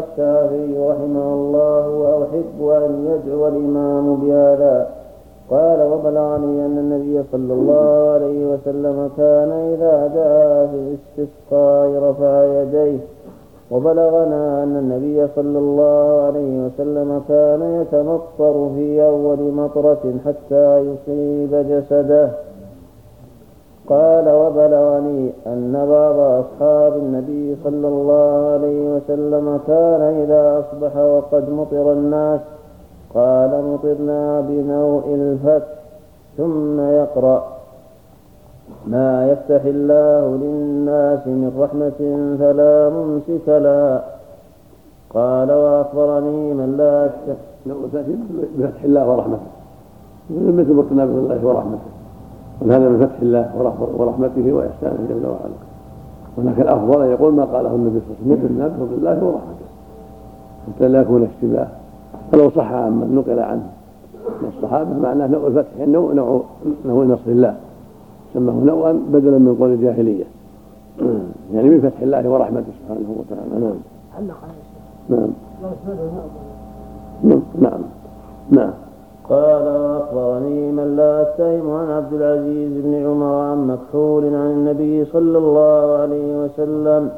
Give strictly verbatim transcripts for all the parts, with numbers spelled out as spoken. الشافعي رحمه الله: وأحب أن يدعو الإمام بهذا. قال: وبلغني أن النبي صلى الله عليه وسلم كان إذا دعا في الاستسقاء رفع يديه. وبلغنا أن النبي صلى الله عليه وسلم كان يتمطر في أول مطرة حتى يصيب جسده. قال: وبلغني أن بعض أصحاب النبي صلى الله عليه وسلم كان إذا أصبح وقد مطر الناس قال: مطرنا بنوء الفتح، ثم يقرأ: ما يفتح الله للناس من رحمة فلا ممسك لها. قال: وأخبرني من لا يفتح بفتح الله ورحمته، مثل مطرنا بفتح الله ورحمته، وهذا من فتح الله ورحمته وإحسانه جل وعلا. ولكن الأفضل يقول ما قاله النبي صلى الله عليه وسلم: بفضل الله ورحمته، حتى لا يكون اشتباه. فلو صح عمن نقل عنه من الصحابة معناه نوع الفتح، النوع نوع نوع نصر الله، سماه نوعا بدلا من قول الجاهلية، يعني من فتح الله ورحمته سبحانه وتعالى. نعم نعم نعم نعم, نعم. قال: وأخبرني من لا أتهم عن عبد العزيز بن عمر عن مكحول عن النبي صلى الله عليه وسلم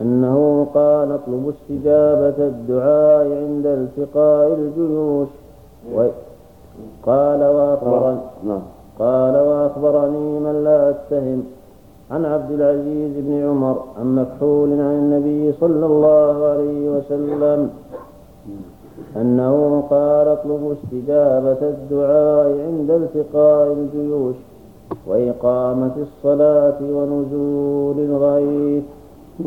أنه قال: اطلبوا استجابة الدعاء عند التقاء الجيوش. قال: وأخبرني قال وأخبرني من لا أتهم عن عبد العزيز بن عمر عن مكحول عن النبي صلى الله عليه وسلم أنه قال: اطلبوا استجابة الدعاء عند التقاء الجيوش وإقامة الصلاة ونزول الغيث.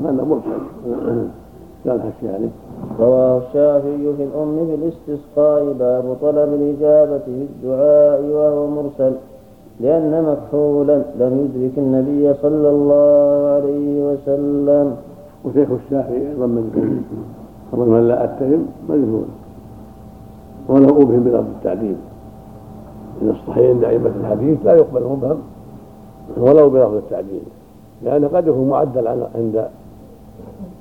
هذا مرسل قال حكي عليه. رواه الشافعي في الأم في الاستسقاء باب طلب الإجابة في الدعاء وهو مرسل، لأن مكحولا لم يدرك النبي صلى الله عليه وسلم. وشيخ الشافعي أيضا من أقول من لا أتهم مجهول، وله أبهم بضبط التعديل، إن الصحيح عند أئمة الحديث لا يقبل مبهم ولو بضبط التعديل، لأن قد يكون معدل عند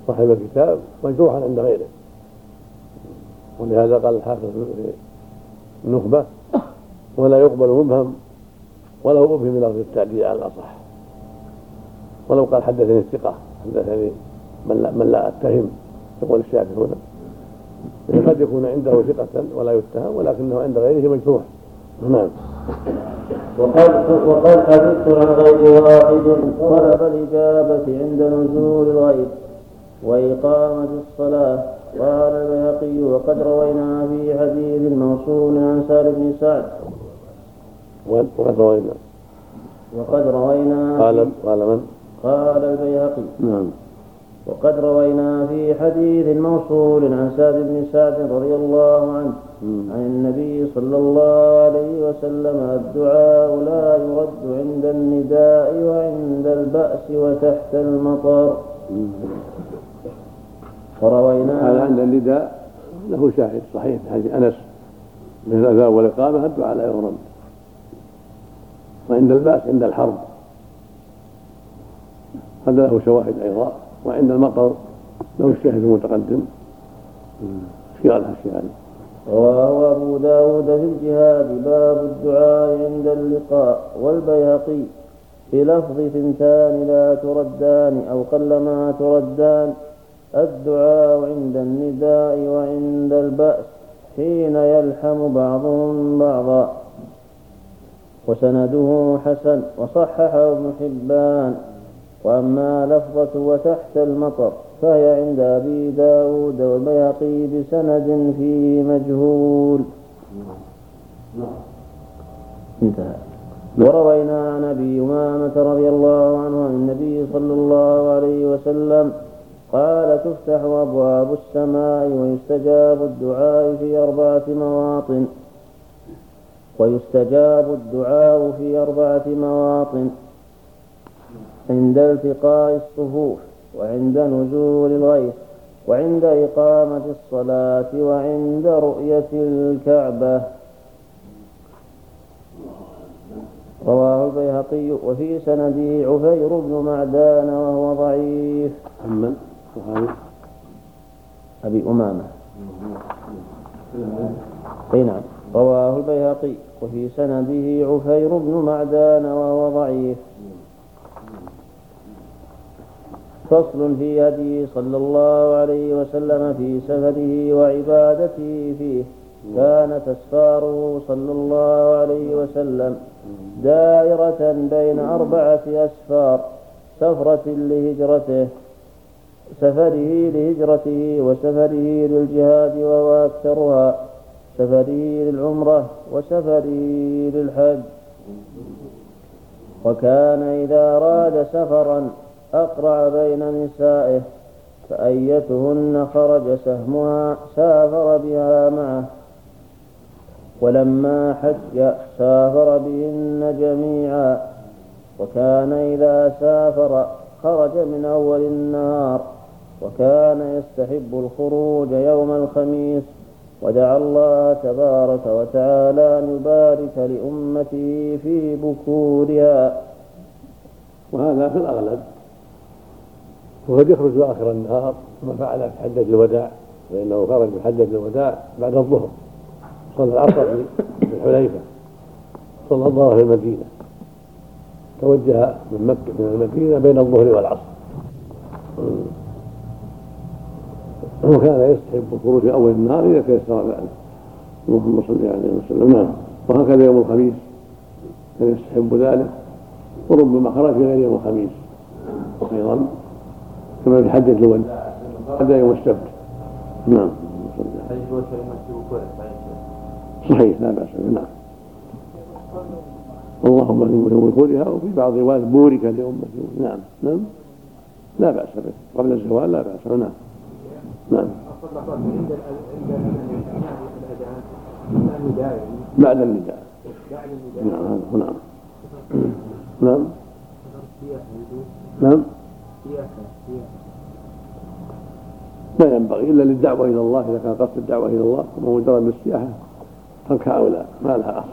صاحب الكتاب مجروحا عند غيره. ولهذا قال الحافظ النخبة: ولا يقبل مبهم ولو أبهم بضبط التعديل على الأصح، ولو قال حدثني الثقة، حدثني من لا أتهم، يقول الشافعي هنا قد يكون عنده ثقة ولا يتهم ولكنه عند غيره مجروح. نعم. وقد حدثت عن غير واحد طلب الإجابة عند نزول الغيث وإقامة الصلاة. قال البيهقي: وقد روينا في حديث الموصول عن سالم بن سعد. وقد روينا وقد روينا قال قال من قال البيهقي. نعم. وقد روينا في حديث موصول عن سعد بن سعد رضي الله عنه عن النبي صلى الله عليه وسلم: الدعاء لا يرد عند النداء وعند البأس وتحت المطر. فروينا هذا عند النداء له شاهد صحيح حديث أنس من الأذان والإقامة: الدعاء لا يرد. وعند البأس عند الحرب، هذا له شواهد أيضا. وعند المطر لو الشاهد المتقدم في الحسيان. رواه أبو داود في الجهاد باب الدعاء عند اللقاء، والبيهقي في لفظ: ثنتان لا تردان أو قلما تردان، الدعاء عند النداء وعند البأس حين يلحم بعضهم بعضا. وسنده حسن، وصححه ابن حبان. وأما لفظة وتحت المطر فهي عند أبي داود والبيهقي بسند فيه مجهول. انتهى. وروينا عن أبي أمامة رضي الله عنه عن النبي صلى الله عليه وسلم قال: تفتح أبواب السماء ويستجاب الدعاء في أربعة مواطن ويستجاب الدعاء في أربعة مواطن: عند التقاء الصفوف، وعند نزول الغيث، وعند إقامة الصلاة، وعند رؤية الكعبة. رواه البيهقي وفي سنده عفير بن معدان وهو ضعيف. أبي أمامة. أي نعم. رواه البيهقي وفي سنده عفير بن معدان وهو ضعيف. فصل في هديه صلى الله عليه وسلم في سفره وعبادته فيه. كان تسفاره صلى الله عليه وسلم دائرة بين أربعة أسفار: سفرة لهجرته سفره لهجرته وسفره للجهاد وهو أكثرها، سفره للعمرة وسفره للحج. وكان إذا أراد سفرا أقرع بين نسائه، فأيتهن خرج سهمها سافر بها معه، ولما حج سافر بهن جميعا. وكان إذا سافر خرج من أول النهار، وكان يستحب الخروج يوم الخميس. ودعا الله تبارك وتعالى أن يبارك لأمته في بكورها. وهذا في الأغلب، وقد يخرج آخر النهار كما فعل في حجة الوداع، لأنه خرج من حجة الوداع بعد الظهر، صلى العصر في الحليفة، صلى الظهر في المدينة، توجه من مكة من المدينة بين الظهر والعصر. وكان يستحب الخروج أول النهار إذا تيسر ذلك، اللهم صل عليه وسلم. وهكذا يوم الخميس كان يستحب ذلك، وربما خرج غير يوم الخميس أيضا كما في حجة الوداع هذا يوم السبت. نعم صحيح لا بأس. نعم اللهم لهم يقولها. وفي بعض روايات بورك لأمته. نعم نعم لا بأس به قبل الزوال لا بأس. نعم نعم بعد النداء. نعم نعم نعم نعم لا ينبغي إلا للدعوة إلى الله، إذا كان قصد الدعوة إلى الله ومجرد بالسياحة تركها أولى، ما لها أصل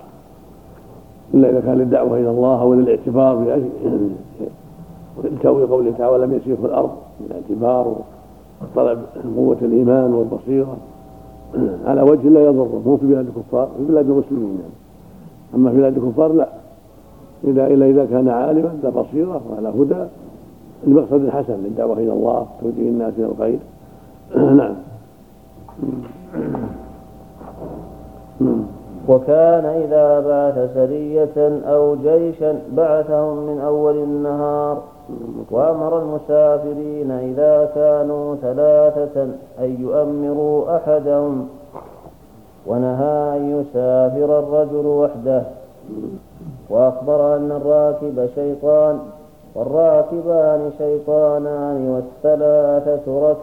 إلا إذا كان للدعوة إلى الله أو للاعتبار بالتأويل قوله تعالى: ولم يسيروا في الأرض، من اعتبار وطلب قوة الإيمان والبصيرة على وجه لا يضره، مو في بلاد الكفار، في بلاد المسلمين يعني. أما في بلاد الكفار لا، إلا إلا إذا كان عالما ذا بصيرة وعلى هدى المقصد الحسن للدعوة إلى الله، توجيه الناس إلى الخير. نعم. وكان إذا بعث سرية أو جيشا بعثهم من أول النهار، وأمر المسافرين إذا كانوا ثلاثة أن يؤمروا أحدهم، ونهى أن يسافر الرجل وحده. وأخبر أن الراكب شيطان والراكبان شيطانان والثلاثة ركب.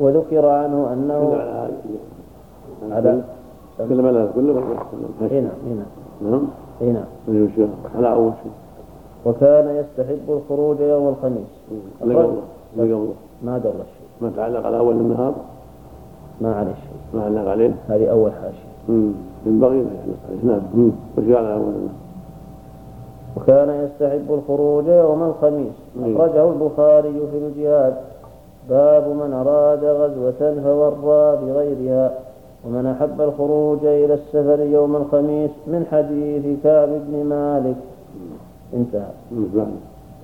وذكر عنه أنه على كل ملا كل هنا هنا هنا على أول شيء. وكان يستحب الخروج يوم الخميس. لا قبله لا قبله ما قبل شيء، ما تعلق على أول النهار ما عليه شيء، ما علق عليه، هذه أول حاشية. ينبغي نعم وش على أول النهار. وكان يستحب الخروج يوم الخميس. أخرجه البخاري في الجهاد، باب من أراد غزوة فورى بغيرها، ومن أحب الخروج إلى السفر يوم الخميس، من حديث كعب بن مالك. انتهى.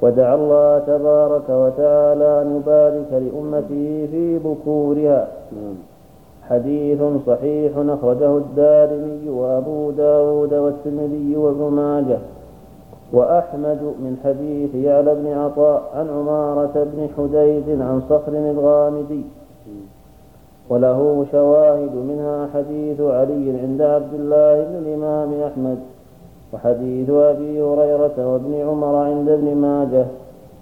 ودعا الله تبارك وتعالى أن يبارك لأمته في بكورها. حديث صحيح أخرجه الدارمي وأبو داود والترمذي وابن ماجه وأحمد من حديث يعلى بن عطاء عن عمارة بن حديد عن صخر الغامدي. وله شواهد، منها حديث علي عند عبد الله بن الإمام أحمد، وحديث أبي هريرة وابن عمر عند ابن ماجه،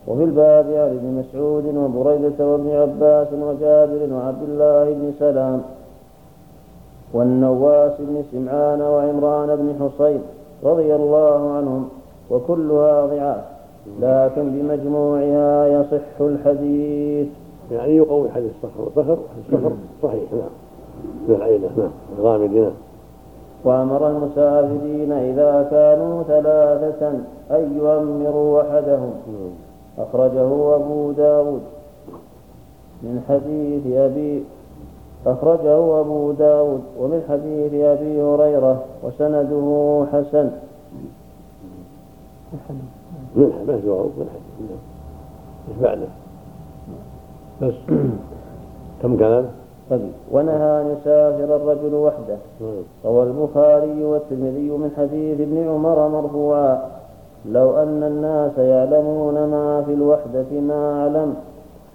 وفي الباب عن ابن مسعود وبريدة وابن عباس وجابر وعبد الله بن سلام والنواس بن سمعان وعمران بن حصين رضي الله عنهم، وكلها ضعاف، لكن بمجموعها يصح الحديث. يعني يقوي حديث الصخر صخر الصخر صحيح. نعم من العينة. نعم الغامدين. وأمر المسافرين إذا كانوا ثلاثة أن يؤمروا أحدهم. أخرجه أبو داود. من حديث أبي أخرجه أبو داود ومن حديث أبي هريرة وسنده حسن. منها ما جواب من حديث إيش معنى بس كم كلام ونهى أن يسافر الرجل وحده روى البخاري والترمذي من حديث ابن عمر مرفوعا لو أن الناس يعلمون ما في الوحدة ما علم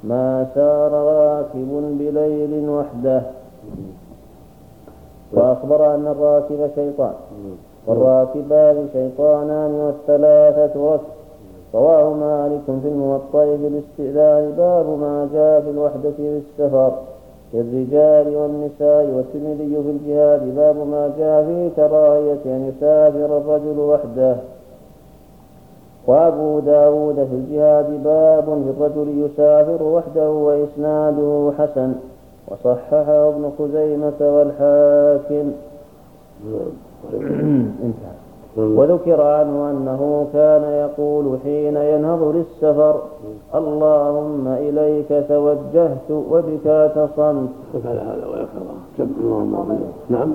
ما سار راكب بليل وحده وأخبر أن الراكب شيطان والراكبان شيطانان والثلاثة ركب رواه مالك في الموطأ بالاستئذان باب ما جاء في الوحدة في السفر للرجال والنساء والترمذي في الجهاد باب ما جاء في كراهية أن يسافر الرجل وحده وأبو داود في الجهاد باب في الرجل يسافر وحده وإسناده حسن وصححه ابن خزيمة والحاكم. وذكر عنه أنه كان يقول حين ينهض للسفر اللهم إليك توجهت وبك اعتصمت. نعم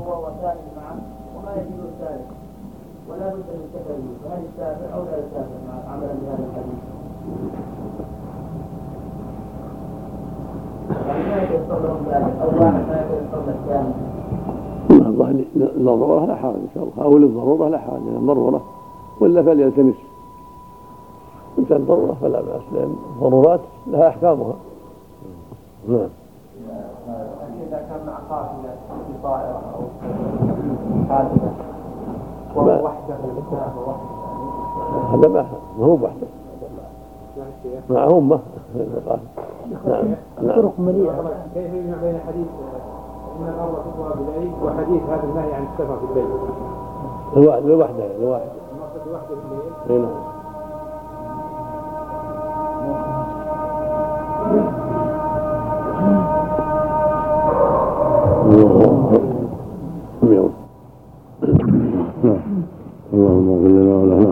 هو وثاني معه وما يجوز ذلك ولا بد من التكلم هل يسافر أو لا يسافر مع عملا بهذا الحديث لا يتصلهم ذلك أو واحد ما يتصل الثاني الله للضرورة لا حاجة إن شاء الله أو للضرورة لا حاجة للضرورة ولا فليلتمس إن كان ضرورة فلا بأس لأن الضرورات لها أحكامها. نعم إذا كان مع قافلة في طائرة أو حادثة وهو وحده هذا ما هو وحده مع أمه طرق مليئة كيف يجمع بين حديث إن الأرض تطوى بالليل وحديث هذا النهي عن السفر في الليل الواحد لوحده لوحده المقصد لوحده في الليل. اللهم اغفر لنا ولنا.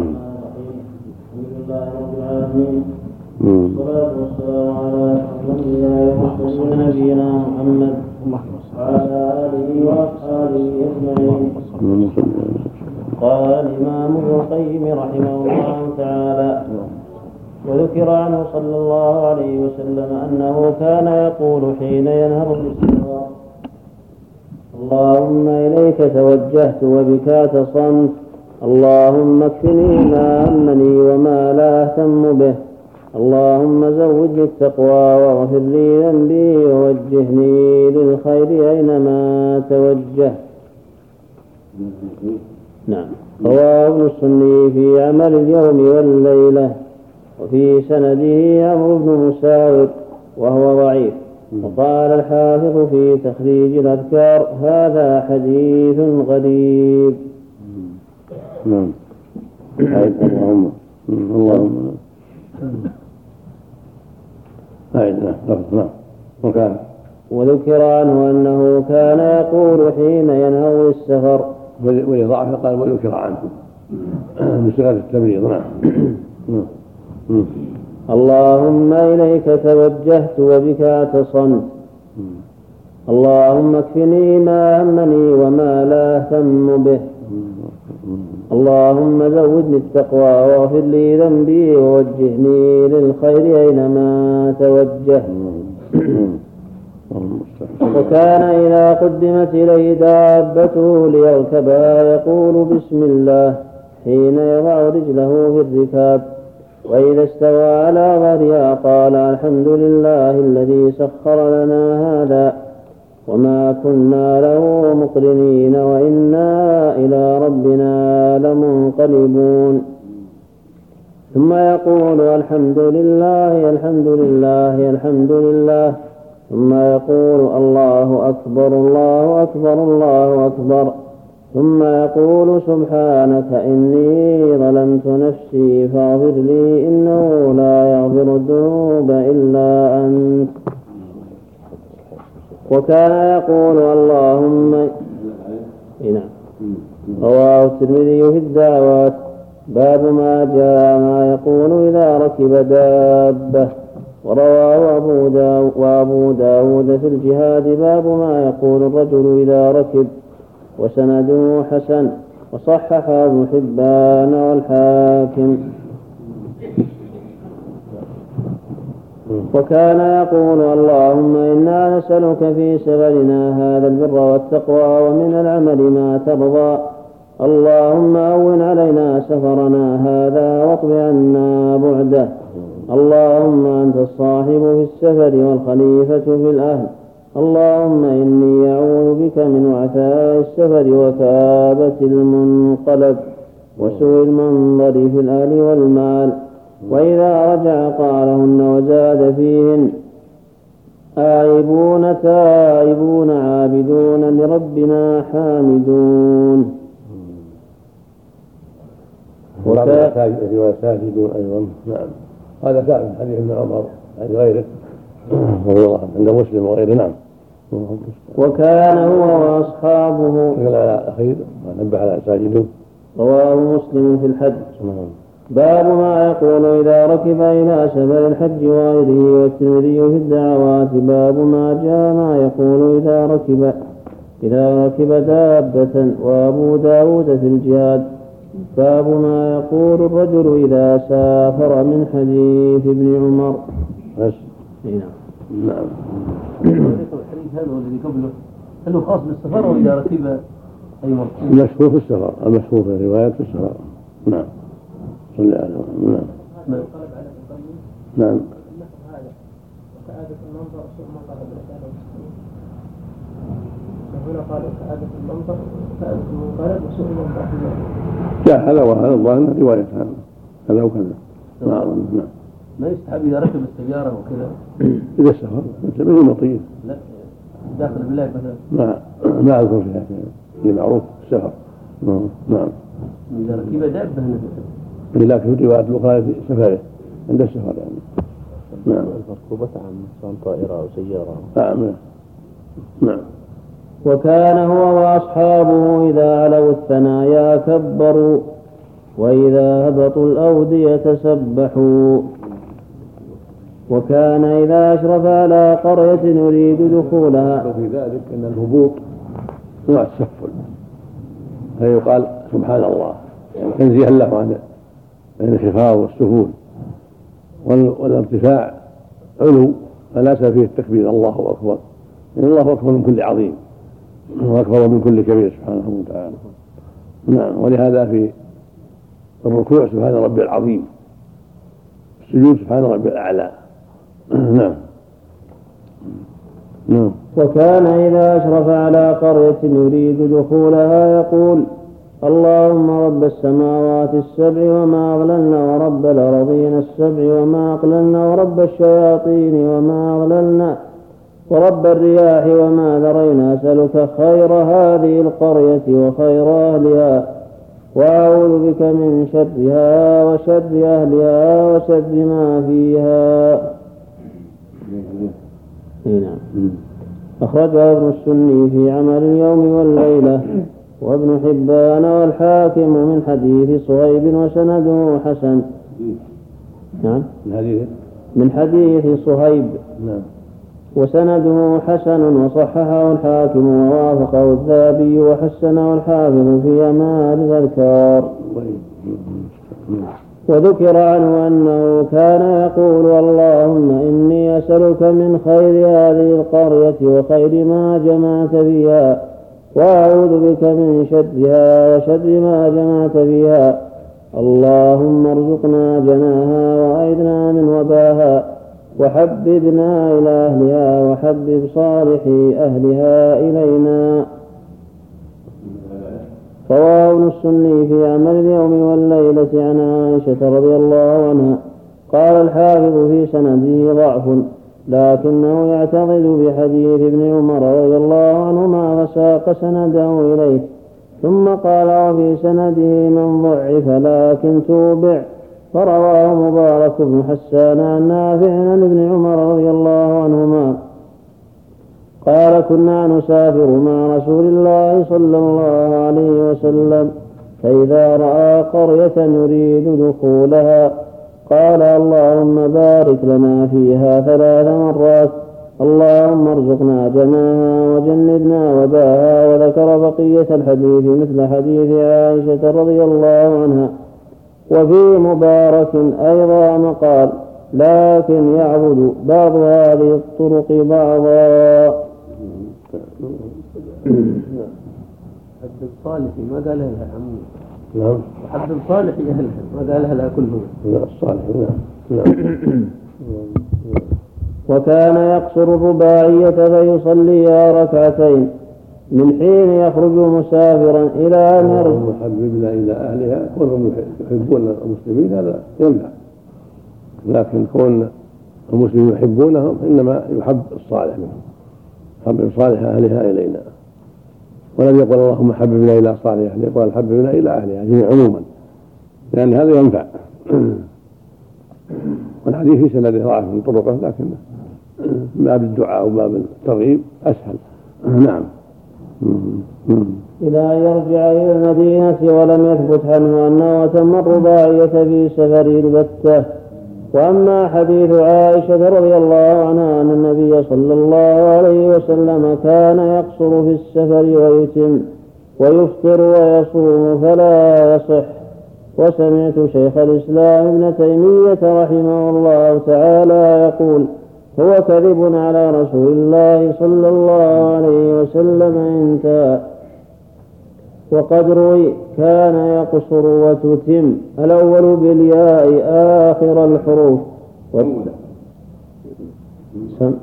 والصلاة والسلام على رسول الله وعلى نبينا محمد وعلى آله وأصحابه أجمعين. قال الإمام ابن القيم رحمه الله تعالى وذكر عنه صلى الله عليه وسلم أنه كان يقول حين ينهض للسفر اللهم إليك توجهت وبك اعتصمت اللهم اكفني ما همني وما لا أهتم به اللهم زوجني التقوى واغفر لي ذنبي ووجهني للخير أينما توجه. نعم رواه ابن السني في عمل اليوم والليلة وفي سنده عمرو بن مساور وهو ضعيف وقال الحافظ في تخريج الأذكار هذا حديث غريب. نعم اللهم اللهم أعدنا نعم وكان وذكر عنه أنه كان يقول حين ينهو السفر ولضعف قال وذكر عنه بسرعة التمريض. نعم اللهم إليك توجهت وبك اعتصمت اللهم اكفني ما همني وما لا أهتم به اللهم زودني التقوى واغفر لي ذنبي ووجهني للخير أينما توجه. وكان إذا قدمت إليه دابته ليركبها يقول بسم الله حين يضع رجله في الركاب وإذا استوى على ظهرها قال الحمد لله الذي سخر لنا هذا وما كنا له مقرنين وإنا إلى ربنا لمنقلبون ثم يقول الحمد لله الحمد لله الحمد لله ثم يقول الله أكبر الله أكبر الله أكبر ثم يقول سبحانك إني ظلمت نفسي فاغفر لي إنه لا يغفر الذنوب إلا أنت. وكان يقول اللهم نعم رواه الترمذي في الدعوات باب ما جاء ما يقول إذا راكب دابة. وروى أبو داود في الجهاد باب ما يقول الرجل إذا ركب وسنده حسن. وصحح ابن حبان والحاكم. وكان يقول اللهم إنا نسألك في سبيلنا هذا البر والتقوى ومن العمل ما ترضى. اللهم أون علينا سفرنا هذا واطب عنا بعده. اللهم أنت الصاحب في السفر والخليفة في الأهل. اللهم إني أعوذ بك من وعثاء السفر وكآبة المنقلب وسوء المنظر في الأهل والمال. وإذا رجع قالهن وزاد فيهن آيبون تائبون عابدون لربنا حامدون. وكان ساجدون أيضا. نعم هذا ثابت حديث ابن عمر عن غيره رضي الله عنه عند مسلم وغيره. نعم. وكان هو وأصحابه على الأخير ونبه على ساجدون. رواه مسلم في الحج. باب ما يقول إذا ركب إلى سفر الحج وغيره. والترمذي في الدعوات باب ما جاء ما يقول إذا ركب إذا ركب دابة. وأبو داود في الجهاد باب ما يقول الرجل إذا سافر من حديث ابن عمر. بس نعم. الحديث هذا الذي قبله هل هو خاص بالسفر وإذا ركب أي مركب؟ المشهور في السفر المشهور في الروايات في السفر. نعم صلى على محمد. نعم نعم لا هذا وهذا الظاهر رواية هذا هذا وكذا. نعم نعم ما يستحب إذا ركب السيارة وكذا إذا سافر مثل المطير لا داخل البلاد مثلا ما ما أذكر فيها اللي معروف السفر. نعم إذا ركب دابة لكن في رواية الأخرى في سفره عند السفر يعني. نعم مركوبة عن طائرة أو سيارة. نعم نعم. وكان هو وأصحابه إذا علوا الثنايا كبروا وإذا هبطوا الأودية سبحوا. وكان إذا أشرف على قرية يريد دخولها. وفي ذلك أن الهبوط نوع التسفل فيقال سبحان الله تنزيها له عن الانخفاض والسهول والارتفاع علو فلا فيه التكبير الله أكبر إن الله أكبر من كل عظيم وأكبر من كل كبير سبحانه وتعالى. نعم ولهذا في الركوع سبحان ربي العظيم السجود سبحان ربي الأعلى. نعم نعم. وكان إذا أشرف على قرية يريد دخولها يقول اللهم رب السماوات السبع وما أغللنا ورب الأرضين السبع وما أقللنا ورب الشياطين وما أغللنا ورب الرياح وما ذرينا أسألك خير هذه القرية وخير أهلها وأعوذ بك من شرها وشر أهلها وشر ما فيها. أخرجه ابن السني في عمل اليوم والليلة وابن حبان والحاكم من حديث صهيب وسنده حسن. نعم من حديث صهيب. نعم وسنده حسن. وصححه الحاكم ووافقه الذهبي وحسنه الحافظ في أعمال الأذكار. وذكر عنه أنه كان يقول اللهم إني أسألك من خير هذه القرية وخير ما جمعت فيها وأعوذ بك من شرها وشر ما جمعت فيها. اللهم ارزقنا جناها وأعذنا من وباها وحببنا إلى أهلها وحبب صالحي أهلها إلينا. رواه السني في عمل اليوم والليلة عن عائشة رضي الله عنها قال الحافظ في سنده ضعف لكنه يعتقد بحديث ابن عمر رضي الله عنهما فساق سنده إليه ثم قال وفي سنده من ضعف لكن توبع. فرواه مبارك بن حسان عن نافع عن ابن عمر رضي الله عنهما قال كنا نسافر مع رسول الله صلى الله عليه وسلم فإذا رأى قرية يريد دخولها قال اللهم بارك لنا فيها ثلاث مرات اللهم ارزقنا جناها وجنبنا وباها. وذكر بقية الحديث مثل حديث عائشة رضي الله عنها. وفي مبارك أيضا قال لكن يعبد بعض هذه الطرق بعضا. حب الصالح ما قالها لها عمود. نعم. حب الصالح يهلها ما قالها لها كلهم. لا الصالح نعم. وكان يقصر الرباعية فيصليها ركعتين من حين يخرج مسافرا إلى أن يرجع. محببنا إلى أهلها كونهم يحبون المسلمين هذا يمنع، لكن كون المسلمين يحبونهم إنما يحب الصالح منهم، حب صالح أهلها إلينا. ولم يقل اللهم حببنا إلى صالح، يقول حببنا إلى أهلها جميع عموما، لأن هذا ينفع. والحديث في سنده ضعف من طرقه، لكن باب الدعاء وباب الترغيب أسهل. نعم. إلى أن يرجع إلى المدينة ولم يثبت عنه أنه تم الرباعية في سفر البتة. وأما حديث عائشة رضي الله عنها أن النبي صلى الله عليه وسلم كان يقصر في السفر ويتم ويفطر ويصوم فلا يصح. وسمعت شيخ الإسلام ابن تيمية رحمه الله تعالى يقول هو كذب على رسول الله صلى الله عليه وسلم انتهى. وقد روي كان يقصر وتتم الأول بالياء آخر الحروف سم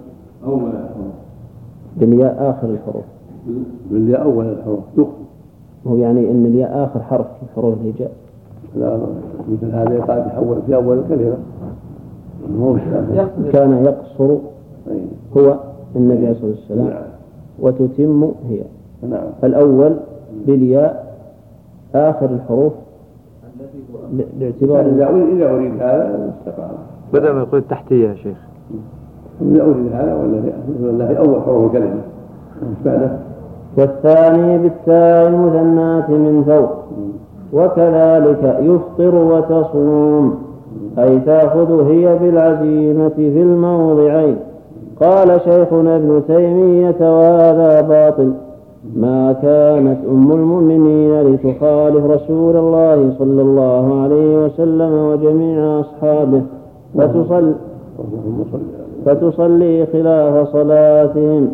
بالياء آخر الحروف بالياء أول الحروف هو يعني إن الياء آخر حرف الحروف اللي جاء. لا مثل هذا يقع يحول في أول الكلمة كان يقصر هو النبي صلى الله عليه وسلم وتتم هي الأول بالياء آخر الحروف باعتبار إذا أريد هذا استقام بدأ ما يقول تحتية يا شيخ إذا أريد هذا ولا أول حروف كلمة والثاني بالتاء المثنات من فوق. وكذلك يفطر وتصوم أي تأخذ هي بالعزيمة في الموضعين. قال شيخنا ابن تيمية وهذا باطل ما كانت أم المؤمنين لتخالف رسول الله صلى الله عليه وسلم وجميع أصحابه فتصل فتصلي خلاف صلاتهم.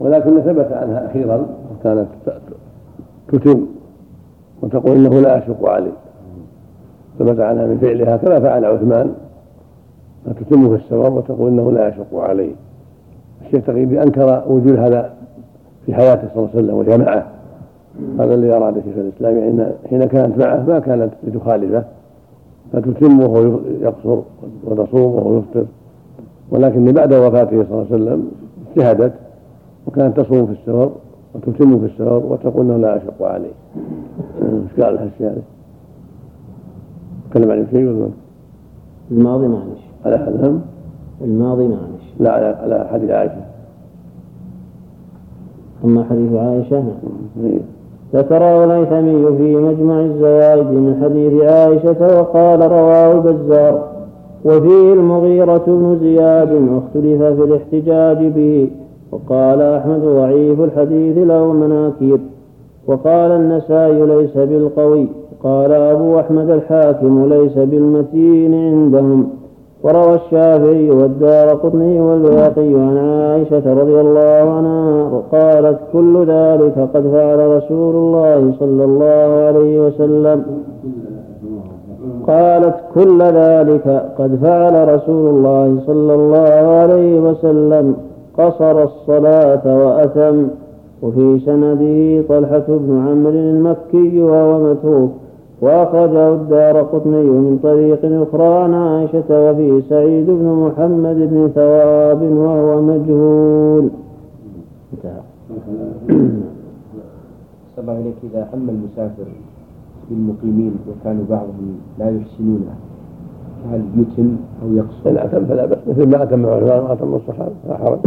ولكن ثبت عنها أخيرا كانت تتم وتقول إنه لا أشق عليه، ثبت عنها من فعلها كما فعل عثمان فتتم في السفر وتقول إنه لا أشق عليه. الشيخ تقي أنكر وجود هذا في حياته صلى الله عليه وسلم وهي معه، هذا اللي أراد شيخ الإسلام يعني حين كانت معه ما كانت لتخالفه فتتم وهو يقصر وتصوم وهو يفطر، ولكن بعد وفاته صلى الله عليه وسلم اجتهدت وكانت تصوم في السفر وتتم في السفر وتقول إنه لا أشق عليه. إيش قال لها الشيخ؟ تكلم عن الشيء ولا الماضي معلش على حدهم الماضي معلش لا على حديث عائشة. أما حديث عائشة ذكره الهيثمي في مجمع الزوائد من حديث عائشة وقال رواه البزار. وفيه المغيرة بن زياد واختلف في الاحتجاج به، وقال أحمد ضعيف الحديث له مناكير. وقال النسائي ليس بالقوي. قال أبو أحمد الحاكم ليس بالمتين عندهم. وروى الشافعي والدارقطني والبيهقي عن عائشة رضي الله عنها قالت كل ذلك قد فعل رسول الله صلى الله عليه وسلم قالت كل ذلك قد فعل رسول الله صلى الله عليه وسلم قصر الصلاة وأتم. وفي سنده طلحة بن عمرو المكي وهو متروك، وأخرجه الدارقطني من طريق أخرى عن عائشة وفي سعيد بن محمد بن ثواب وهو مجهول. سبع إليك إذا هم المسافر بالمقيمين وكانوا بعضهم لا يحسنونه فهل يتم أو يقصر؟ لا أتم فلا بأس، مثل ما أتم عثمان وأتم الصحابة لا حرج،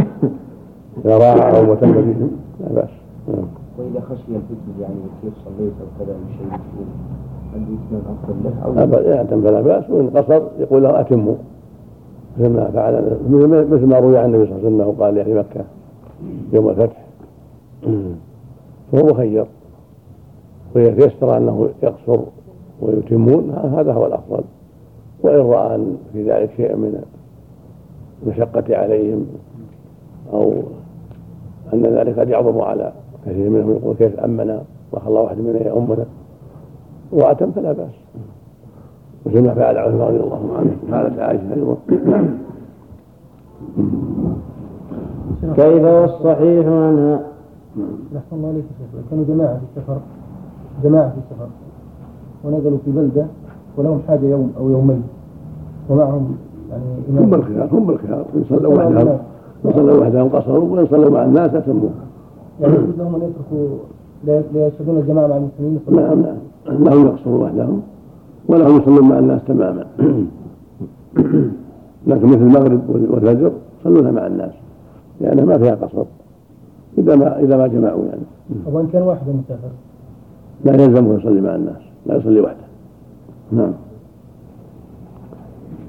إذا راعوا وتم بهم لا بأس. وإذا خشي الفتن يعني كيف صليت أو كذا من شيء هل يتمنى أفضل له؟ أبدا فلا بأس، وإن قصر يقول له أتموا مثل فعل مثل ما روي عن النبي صلى الله عليه وسلم قال لأهل مكة يوم الفتح، فهو مخير، وإذا يسترى أنه يقصر ويتمون هذا هو الأفضل، وإن رأى أن في ذلك شيء من المشقة عليهم أو أن ذلك قد يعظم على كثير منهم يقول كيف أمنا وخلى واحد منا يا أمنا وأتم فلا بأس، ومثل ما فعل عثمان رضي الله عنه فعلت عائشة أيضا. كيف والصحيح عنها؟ أحسن الله عليك يا شيخ، كانوا جماعة في السفر جماعة في السفر ونزلوا في بلدة ولهم حاجة يوم أو يومين ومعهم يعني هم الخيار هم الخيار إن صلوا وحدهم إن صلوا وحدهم قصروا وإن صلوا مع الناس أتموه، يعني يجوز لهم أن يتركوا لا يشهدون الجماعة مع المسلمين. نعم نعم لهم يقصروا وحدهم ولهم يصلون مع الناس تماما، لكن مثل المغرب والفجر صلونها مع الناس لأنها ما فيها قصر إذا ما إذا ما جمعوا يعني. وإن كان واحدا مسافر لا يلزمه يصلي مع الناس، لا يصلي وحده. نعم.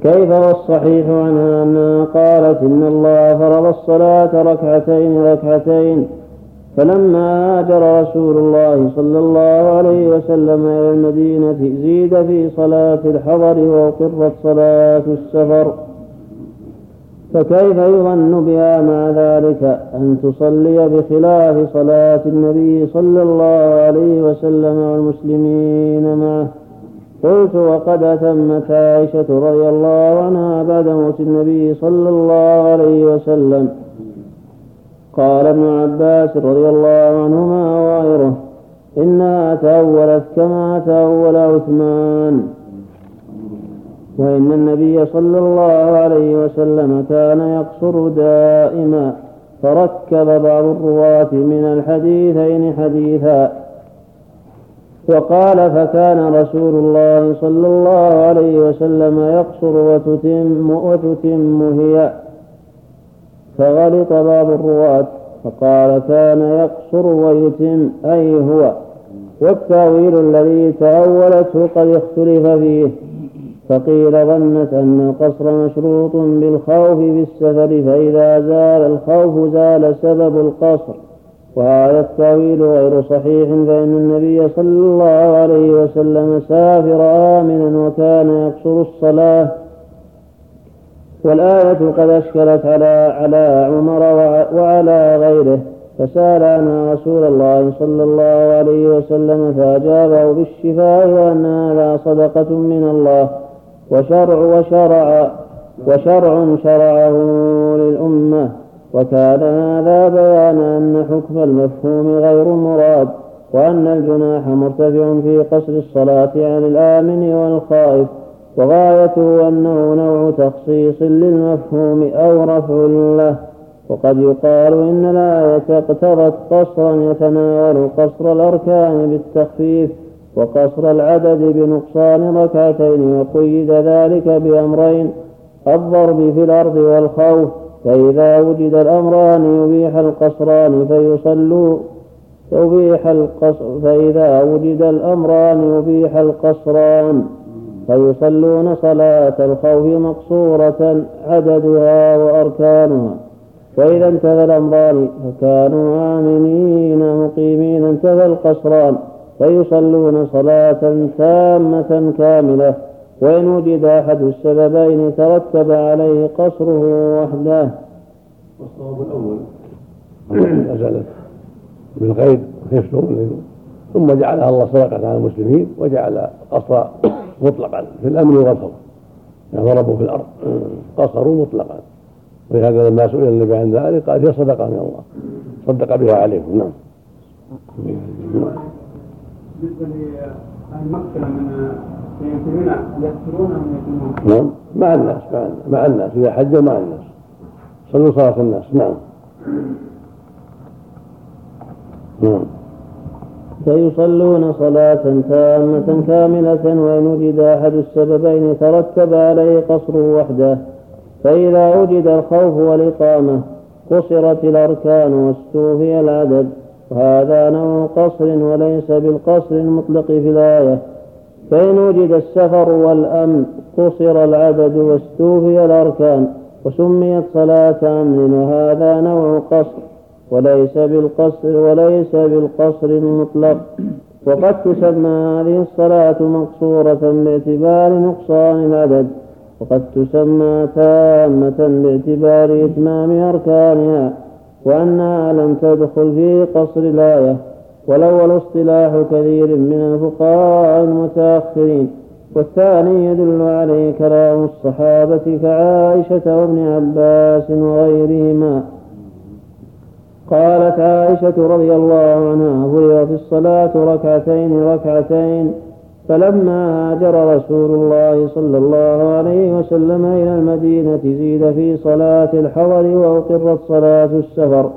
كيف والصحيح عنها أنها قالت إن الله فرض الصلاة ركعتين ركعتين، فلما هاجر رسول الله صلى الله عليه وسلم إلى المدينة زيد في صلاة الحضر وأقرت صلاة السفر، فكيف يظن بها مع ذلك أن تصلي بخلاف صلاة النبي صلى الله عليه وسلم والمسلمين معه؟ قلت وقد أتمت عائشة رضي الله عنها بعد موت النبي صلى الله عليه وسلم. قال ابن عباس رضي الله عنهما وغيره إنها تأولت كما تأول عثمان، وإن النبي صلى الله عليه وسلم كان يقصر دائما، فركب بعض الرواة من الحديثين حديثا وقال فكان رسول الله صلى الله عليه وسلم يقصر وتتم وتتم هي، فغلط بعض الرواة فقال كان يقصر ويتم أي هو، والتأويل الذي تأولته قد اختلف فيه، فقيل ظنت أن القصر مشروط بالخوف بالسفر، فإذا زال الخوف زال سبب القصر، وهذا التأويل غير صحيح، فإن النبي صلى الله عليه وسلم سافر آمنا وكان يقصر الصلاة، والآية قد أشكلت على على عمر وعلى غيره، فسأل عنها رسول الله صلى الله عليه وسلم فأجابه بالشفاء وأن هذا صدقة من الله وشرع وشرع وشرع شرعه للأمة، وكان هذا بيان أن حكم المفهوم غير مراد، وأن الجناح مرتفع في قصر الصلاة عن الآمن والخائف، وغايته أنه نوع تخصيص للمفهوم أو رفع له، وقد يقال إن الآية اقتضت قصرا يتناول قصر الأركان بالتخفيف وقصر العدد بنقصان ركعتين، وقيد ذلك بأمرين الضرب في الأرض والخوف، فإذا وجد الأمران يبيح القصران فيصلوا يبيح القصر فإذا وجد الأمران يبيح القصران فيصلون صلاة الخوف مقصورة عددها وأركانها، فإذا انتهى الأمران فكانوا آمنين مقيمين انتهى القصران فيصلون صلاة تامة كاملة، وإن وجد أحد السببين ترتب عليه قصره وحده. والصواب الأول أزلت بالقيد يفتون ثم جعلها الله صدقة على المسلمين وجعل قصر مطلقا في الأمن والخوف، يعني ضربوا في الأرض قصروا مطلقا، ولهذا لما سئل النبي عن ذلك قال هي صدقة من الله صدق بها عليكم. نعم. بالنسبة للمقتل من يمكننا يقتلون أم يقتلون؟ نعم مع الناس مع الناس إذا حجوا مع الناس صلوا صلاة الناس. نعم. نعم. فيصلون صلاة تامة كاملة، وإن وجد أحد السببين ترتب عليه قصره وحده، فإذا وجد الخوف والإقامة قصرت الأركان واستوفي العدد، وهذا نوع قصر وليس بالقصر المطلق في الآية. فإن وجد السفر والأمن قصر العبد واستوفي الأركان وسميت صلاة أمن، وهذا نوع قصر وليس بالقصر وليس بالقصر المطلق. وقد تسمى هذه الصلاة مقصورة باعتبار نقصان العدد، وقد تسمى تامة باعتبار إتمام أركانها، وأنها لم تدخل في قصر الآية. والأول اصطلاح كثير من الفقهاء المتأخرين، والثاني يدل عليه كلام الصحابة كعائشة وابن عباس وغيرهما. قالت عائشة رضي الله عنها: فرضت الصلاة ركعتين ركعتين، فلما هاجر رسول الله صلى الله عليه وسلم إلى المدينة زيد في صلاة الحضر وأقرت صلاة السفر،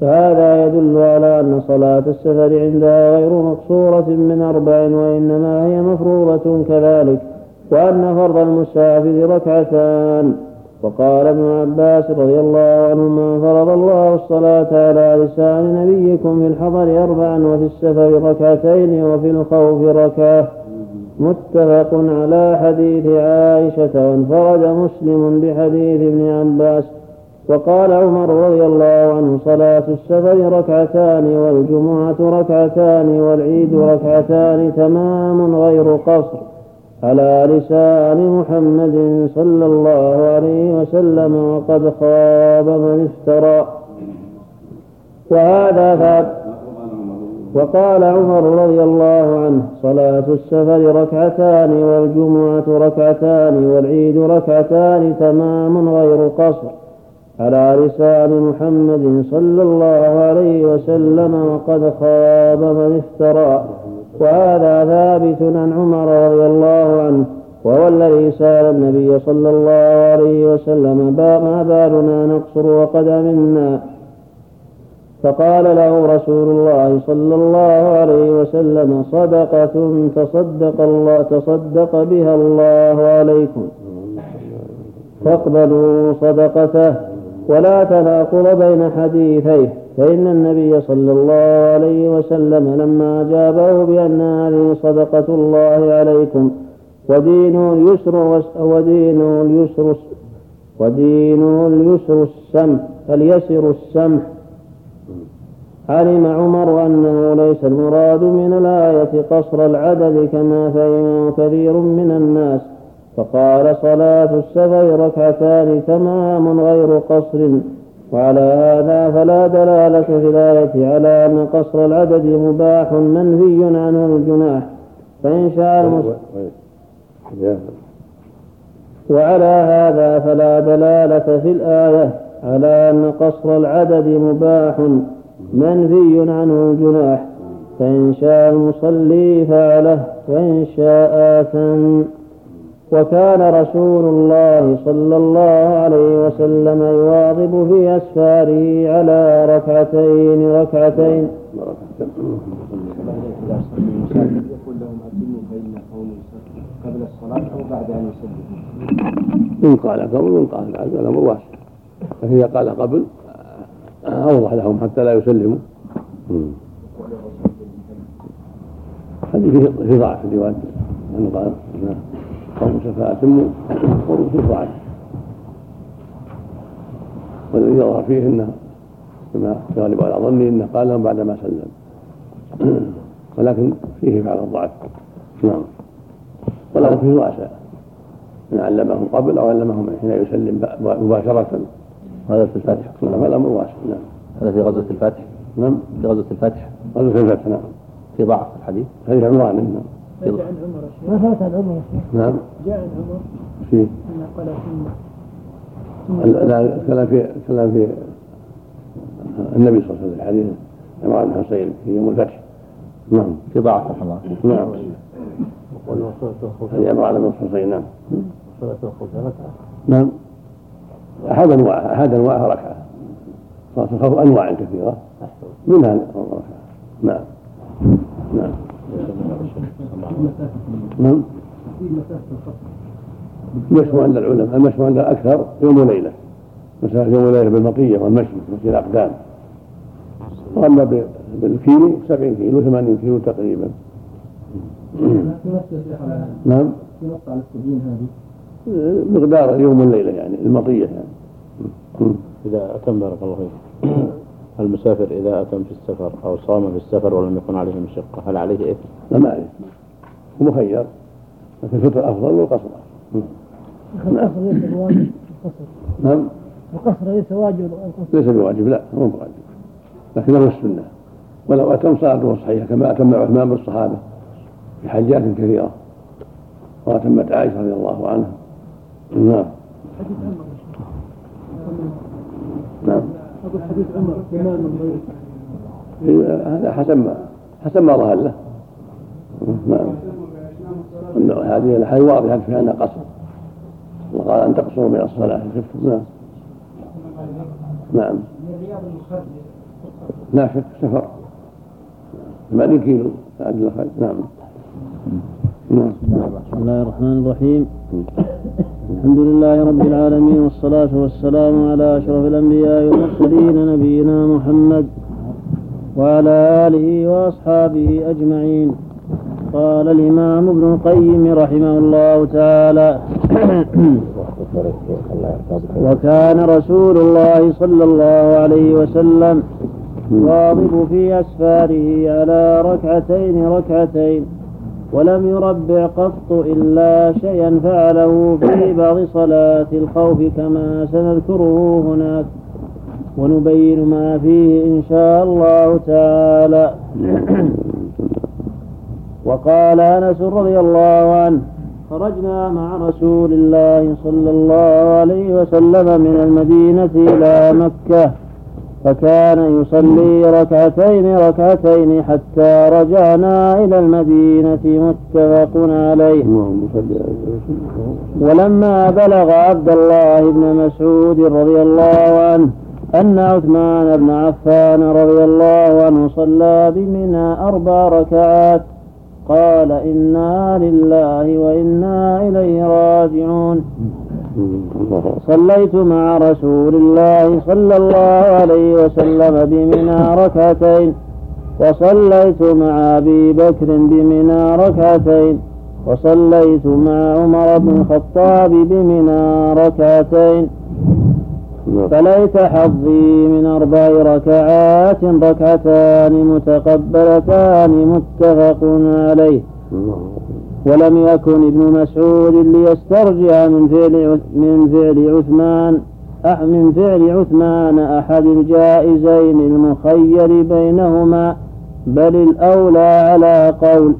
فهذا يدل على أن صلاة السفر عندها غير مقصورة من أربع، وإنما هي مفروضة كذلك، وأن فرض المسافر ركعتان. وقال ابن عباس رضي الله عنهما: فرض الله الصلاة على لسان نبيكم في الحضر أربعا، وفي السفر ركعتين، وفي الخوف ركعة. متفق على حديث عائشة، وانفرد مسلم بحديث ابن عباس. وقال عمر رضي الله عنه: صلاة السفر ركعتان، والجمعة ركعتان، والعيد ركعتان، تمام غير قصر، على لسان محمد صلى الله عليه وسلم، وقد خاب من افترى. وهذا فعل. وقال عمر رضي الله عنه: صلاة السفر ركعتان، والجمعة ركعتان، والعيد ركعتان، تمام غير قصر، على لسان محمد صلى الله عليه وسلم، وقد خاب من افترى. وهذا ثابت عن عمر رضي الله عنه، وهو الذي سأل النبي صلى الله عليه وسلم: ما بالنا نقصر وقد أمنا؟ فقال له رسول الله صلى الله عليه وسلم: صدقة تصدق الله تصدق بها الله عليكم، فاقبلوا صدقته ولا تناقض بين حديثيه. فإن النبي صلى الله عليه وسلم لما أجابه بأن هذه صدقة الله عليكم ودينه اليسر ودينه اليسر ودينه اليسر السمح اليسر السمح علم عمر أنه ليس المراد من الآية قصر العدد كما فهم كثير من الناس، فقال: صلاة السفر ركعتان، تمام غير قصر. وعلى هذا فلا دلالة في الآية على أن قصر العدد مباح منهي عنه الجناح، فإن شاء المسلم. وعلى هذا فلا دلالة في الآية على أن قصر العدد مباح منهي عنه الجناح، فإن شاء المصلي فعله، وإن شاء فن. وكان رسول الله صلى الله عليه وسلم يواظب في أسفاره على ركعتين ركعتين. قبل الصلاة أو بعد أن يسلم. إن قال قبل وإن قال بعد، الأمر واحد. فإذا قال قبل أوضح لهم حتى لا يسلموا. هذه في ضعف الرواية أنه قال قوم فأتموا قروا في الضعف، والذي يظهر فيه أنه كما غالب على ظني أنه قال لهم بعدما سلم، ولكن فيه فعل الضعف. نعم، ولكن فيه رأسة من علمهم قبل أو علمهم حين يسلم مباشرة، هذا في الفاتح. نعم، الأمر واسع. نعم، هذا في غزوة الفاتح. نعم، في غزوة الفاتح غزوة الفاتح نعم، في ضعف الحديث حديث عمران. نعم، ما جاء عن عمر ما فات عن عمر نعم، جاء عن عمر في كلام في كلام في النبي صلى الله عليه وسلم، الحديث عمران بن حسين في يوم الفتح. نعم، في ضعف الحمار. نعم، هذه عمران بن حسين. نعم، صلاة الخوف. نعم، أحد أنواعها أحد أنواعها ركعة، فالخوف أنواع كثيرة منها ركعة. نعم نعم نعم المشهور عند العلماء، المشهور عند أكثر يوم وليلة، مسافة يوم وليلة بالبقية والمشي في الأقدام. وأما بالكيلو سبعين كيلو ثمانين كيلو تقريبا. نعم على السبعين هذه مقدار يوم والليلة يعني المطية يعني. إذا أتم بارك الله فيك المسافر إذا أتم في السفر أو صام في السفر ولم يكن عليه مشقة هل عليه إثم؟ لا ما عليه، هو مخير، لكن الفطر أفضل والقصر أفضل. القصر ليس بواجب. نعم القصر ليس واجب. ليس بواجب لا هو واجب، لكن هو السنة، ولو أتم صلاته صحيحة كما أتم عثمان بالصحابة في حجات كثيرة وأتمت عائشة رضي الله عنها. نعم نعم أقول حديث عمر كمان هذا حسب ما حسب ما ظهر له. نعم هذه الحديث واضح فيها أن قصر، وقال أن تقصروا من الصلاة. نعم نعم لا شك سفر ثمانين كيلو عدل الخير. نعم نعم بسم الله الرحمن الرحيم الحمد لله رب العالمين والصلاة والسلام على أشرف الأنبياء والمرسلين نبينا محمد وعلى آله وأصحابه أجمعين. قال الإمام ابن القيم رحمه الله تعالى وكان رسول الله صلى الله عليه وسلم واظب في أسفاره على ركعتين ركعتين ولم يربع قط إلا شيئا فعله في بعض صلاة الخوف كما سنذكره هناك ونبين ما فيه إن شاء الله تعالى. وقال أنس رضي الله عنه خرجنا مع رسول الله صلى الله عليه وسلم من المدينة إلى مكة فكان يصلي ركعتين ركعتين حتى رجعنا إلى المدينة متفق عليه. ولما بلغ عبد الله بن مسعود رضي الله عنه أن عثمان بن عفان رضي الله عنه صلى بمنى أربع ركعات قال إنا لله وإنا إليه راجعون. صليت مع رسول الله صلى الله عليه وسلم بمنى ركعتين وصليت مع أبي بكر بمنى ركعتين وصليت مع عمر بن الخطاب بمنى ركعتين فليت حظي من أربع ركعات ركعتان متقبلتان متفق عليه. ولم يكن ابن مسعود ليسترجع من فعل من فعل عثمان من فعل عثمان أحد الجائزين المخير بينهما بل الأولى على قول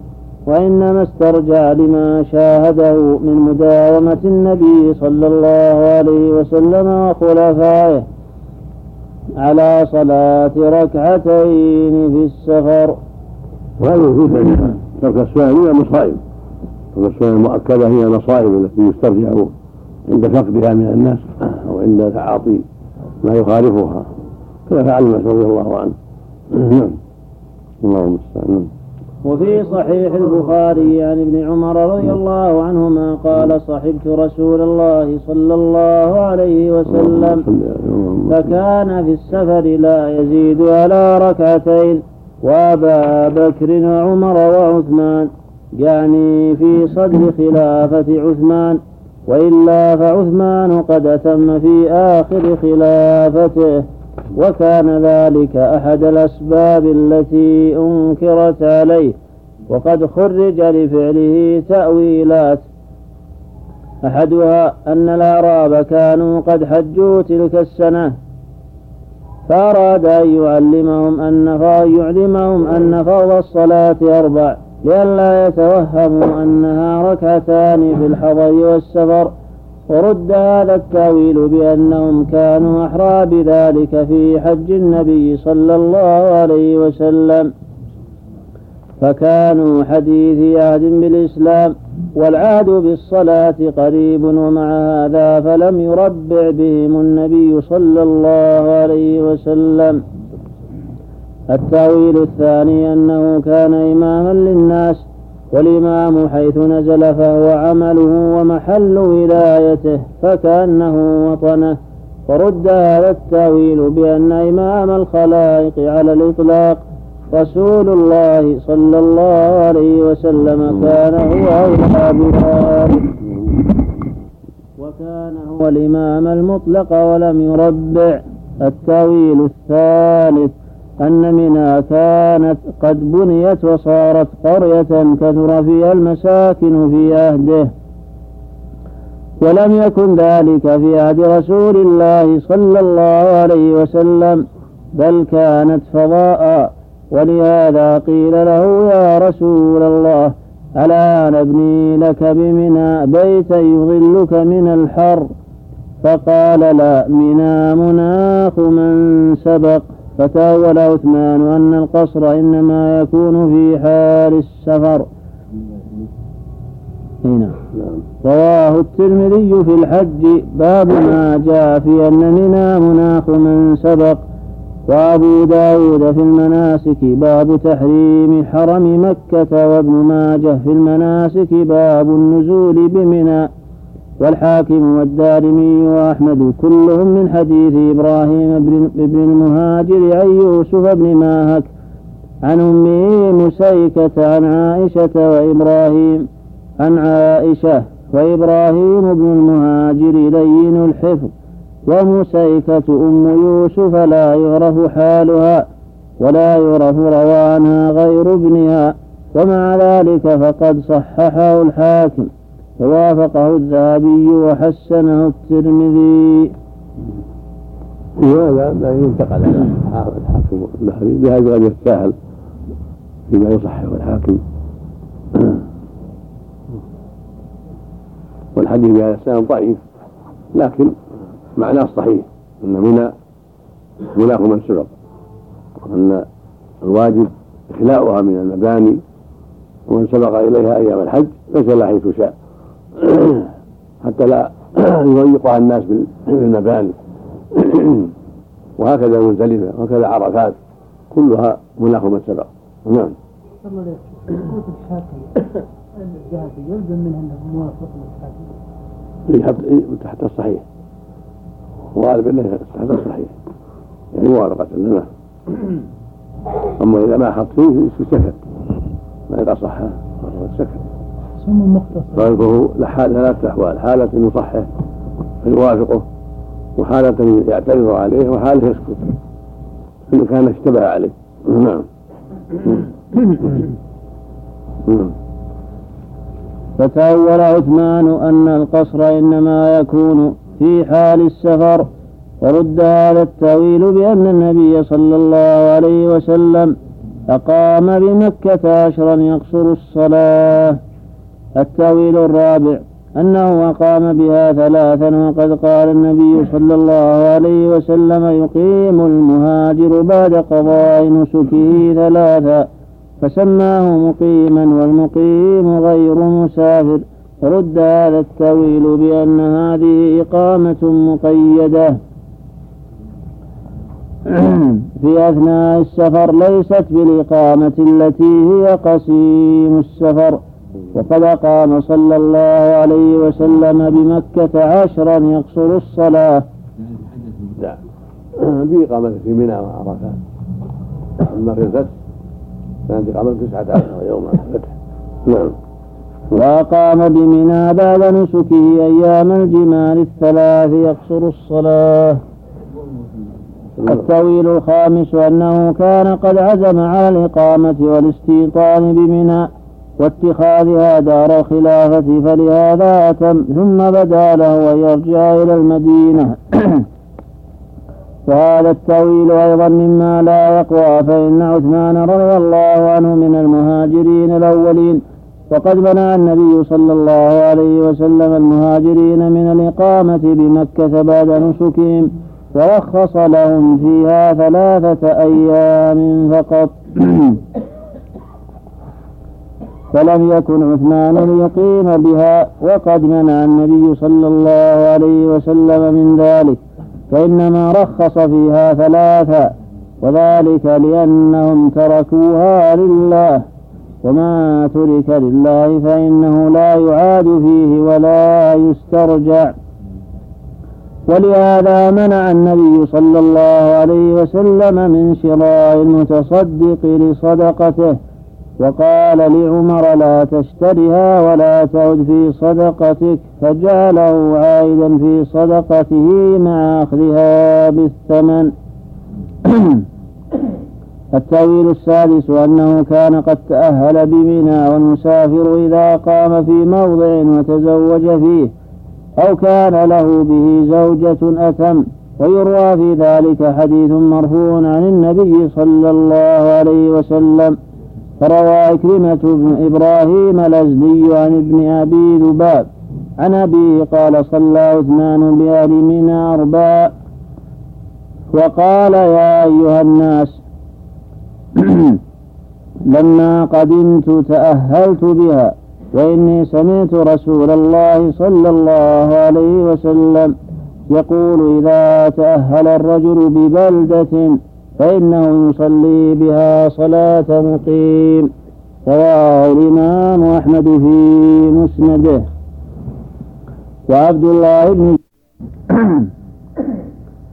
وإنما استرجع لما شاهده من مداومة النبي صلى الله عليه وسلم وخلفائه على صلاة ركعتين في السفر. وهذا يفيد ترك السنة هي مصائب، ترك السنة المؤكدة هي مصائب التي يسترجع عند فقدها من الناس أو عند تعاطي ما يخالفها كما فعل النبي صلى الله عليه وسلم. اللهم استعان. وفي صحيح البخاري عن ابن عمر رضي الله عنهما قال صحبت رسول الله صلى الله عليه وسلم فكان في السفر لا يزيد على ركعتين وأبا بكر وعمر وعثمان يعني في صدر خلافة عثمان وإلا فعثمان قد أتم في آخر خلافته وكان ذلك أحد الأسباب التي أنكرت عليه وقد خرج لفعله تأويلات أحدها أن الأعراب كانوا قد حجوا تلك السنة فأراد أن يعلمهم أن يعلمهم أن فرض الصلاة أربع لئلا يتوهموا أنها ركعتان في الحضر والسفر، ورد هذا التأويل بأنهم كانوا أحرى بذلك في حج النبي صلى الله عليه وسلم فكانوا حديث عهد بالإسلام والعهد بالصلاة قريب ومع هذا فلم يربع بهم النبي صلى الله عليه وسلم. التأويل الثاني أنه كان إماما للناس والإمام حيث نزل فهو عمله ومحل ولايته فكأنه وطنه، فرد هذا التأويل بأن إمام الخلائق على الإطلاق رسول الله صلى الله عليه وسلم كان هو أولى بذلك وكان هو الإمام المطلق ولم يربع. التأويل الثالث أن منى كانت قد بنيت وصارت قرية كثر فيها المساكن في عهده، ولم يكن ذلك في عهد رسول الله صلى الله عليه وسلم، بل كانت فضاء، ولهذا قيل له يا رسول الله ألا نبني لك بمنى بيتا يظلك من الحر؟ فقال لا، منى مناخ من سبق. فتأول عثمان أن القصر إنما يكون في حال السفر. هنا رواه الترمذي في الحج باب ما جاء في أن منى مناخ من سبق، وأبو داود في المناسك باب تحريم حرم مكة، وابن ماجه في المناسك باب النزول بمنى، والحاكم والدارمي وأحمد كلهم من حديث إبراهيم بن المهاجر عن يوسف بن ماهك عن أمه مسيكة عن عائشة وإبراهيم عن عائشة وإبراهيم بن المهاجر لين الحفظ، ومسيكة أم يوسف لا يعرف حالها ولا يعرف روانها غير ابنها، ومع ذلك فقد صححه الحاكم ووافقه الذهبي وحسنه الترمذي. هذا ما ينتقد على الحاكم الذهبي، بهذا قد يستاهل فيما يصححه الحاكم. والحديث بهذا السند ضعيف، لكن معناه صحيح أن منى مناخ من سبق، وأن الواجب إخلاؤها من المباني، ومن سبق إليها أيام الحج فسل حيث شاء حتى لا يضيقها الناس بالمباني. وهكذا مزدلفة، وهكذا عرفات، كلها مناخ من سبق. نعم. الذهبي يلزم منها أنه موافق للحديث تحت الصحيح، وغالب أنه تحت الصحيح يعني موافقة لنا. أما إذا ما حط فيه سكت ما إذا صحه سكت طالبه ثلاثة أحوال: حالة يصحه فيوافقه، وحالة يعترض عليه، وحالة يسكت إن كان اشتبه عليه. نعم. فتأول عثمان أن القصر إنما يكون في حال السفر، ورد هذا التأويل بأن النبي صلى الله عليه وسلم أقام بمكة عشرا يقصر الصلاة. التأويل الرابع أنه أقام بها ثلاثا، وقد قال النبي صلى الله عليه وسلم يقيم المهاجر بعد قضاء نسكه ثلاثا، فسماه مقيما، والمقيم غير مسافر. رد هذا التأويل بأن هذه إقامة مقيدة في أثناء السفر، ليست بالإقامة التي هي قسيم السفر. وقد قام صلى الله عليه وسلم بمكة عشرا يقصر الصلاة بإقامة في منى وعرفات. أما غزة كانت إقامة تسعة عشر يوما الفتح. نعم. وأقام بمنى بعد نسكه أيام الجمال الثلاث يقصر الصلاة. التأويل الخامس أنه كان قد عزم على الإقامة والاستيطان بمنى واتخاذها دار الخلافة، فلهذا أتم، ثم بدا له ويرجع إلى المدينة. وهذا التأويل أيضا مما لا يقوى، فإن عثمان رضي الله عنه من المهاجرين الأولين، وقد منع النبي صلى الله عليه وسلم المهاجرين من الإقامة بمكة بعد نسكهم، ورخص لهم فيها ثلاثة أيام فقط. فلم يكن عثمان ليقيم بها، وقد منع النبي صلى الله عليه وسلم من ذلك، فإنما رخص فيها ثلاثة، وذلك لأنهم تركوها لله، وما ترك لله فإنه لا يعاد فيه ولا يسترجع. ولهذا منع النبي صلى الله عليه وسلم من شراء المتصدق لصدقته، وقال لعمر: لا تشترها ولا تعد في صدقتك، فجعله عائدا في صدقته مع أخذها بالثمن. التأويل السادس أنه كان قد تأهل بمنى، والمسافر إذا قام في موضع وتزوج فيه أو كان له به زوجة أتم. ويروى في ذلك حديث مرفوع عن النبي صلى الله عليه وسلم، فروى عكرمة بن إبراهيم الأزدي عن ابن أبي ذباب عن أبيه قال: صلى عثمان بأهل منى أربعا وقال: يا أيها الناس لما قدمت تأهلت بها، وإني سمعت رسول الله صلى الله عليه وسلم يقول: إذا تأهل الرجل ببلدة فإنه يصلي بها صلاة مقيم. رواه الإمام أحمد في مسنده. وعبد الله بن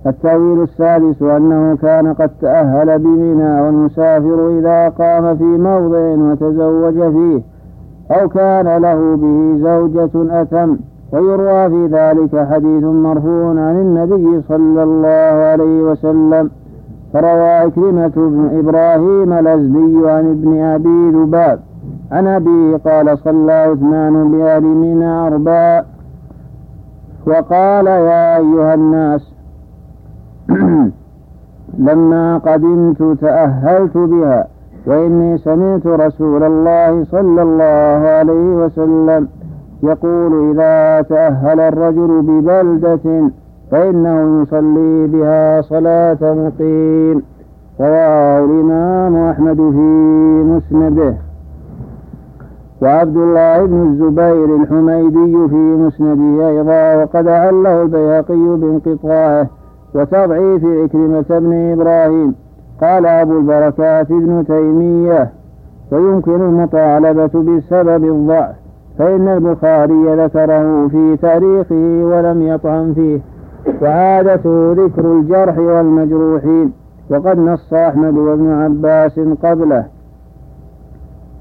التأويل السادس أنه كان قد تأهل بمنى، والمسافر إذا قام في موضع وتزوج فيه أو كان له به زوجة أتم. ويروى في ذلك حديث مرفوع عن النبي صلى الله عليه وسلم، فروى عكرمة بن إبراهيم الأزدي عن ابن أبي ذباب عن أبيه قال: صلى عثمان بأهل منى أربعا وقال: يا أيها الناس لما قدمت تأهلت بها، وإني سمعت رسول الله صلى الله عليه وسلم يقول: إذا تأهل الرجل ببلدة فإنه يصلي بها صلاة مقيم. رواه الإمام أحمد في مسنده. وعبد الله بن الزبير الحميدي في مسنده أيضا، وقد عله البيهقي بانقطاعه وتضعيف عكرمة بن إبراهيم. قال أبو البركات ابن تيمية: ويمكن المطالبة بسبب الضعف، فإن البخاري ذكره في تاريخه ولم يطعن فيه، وعادته ذكر الجرح والمجروحين. وقد نص أحمد وابن عباس قبله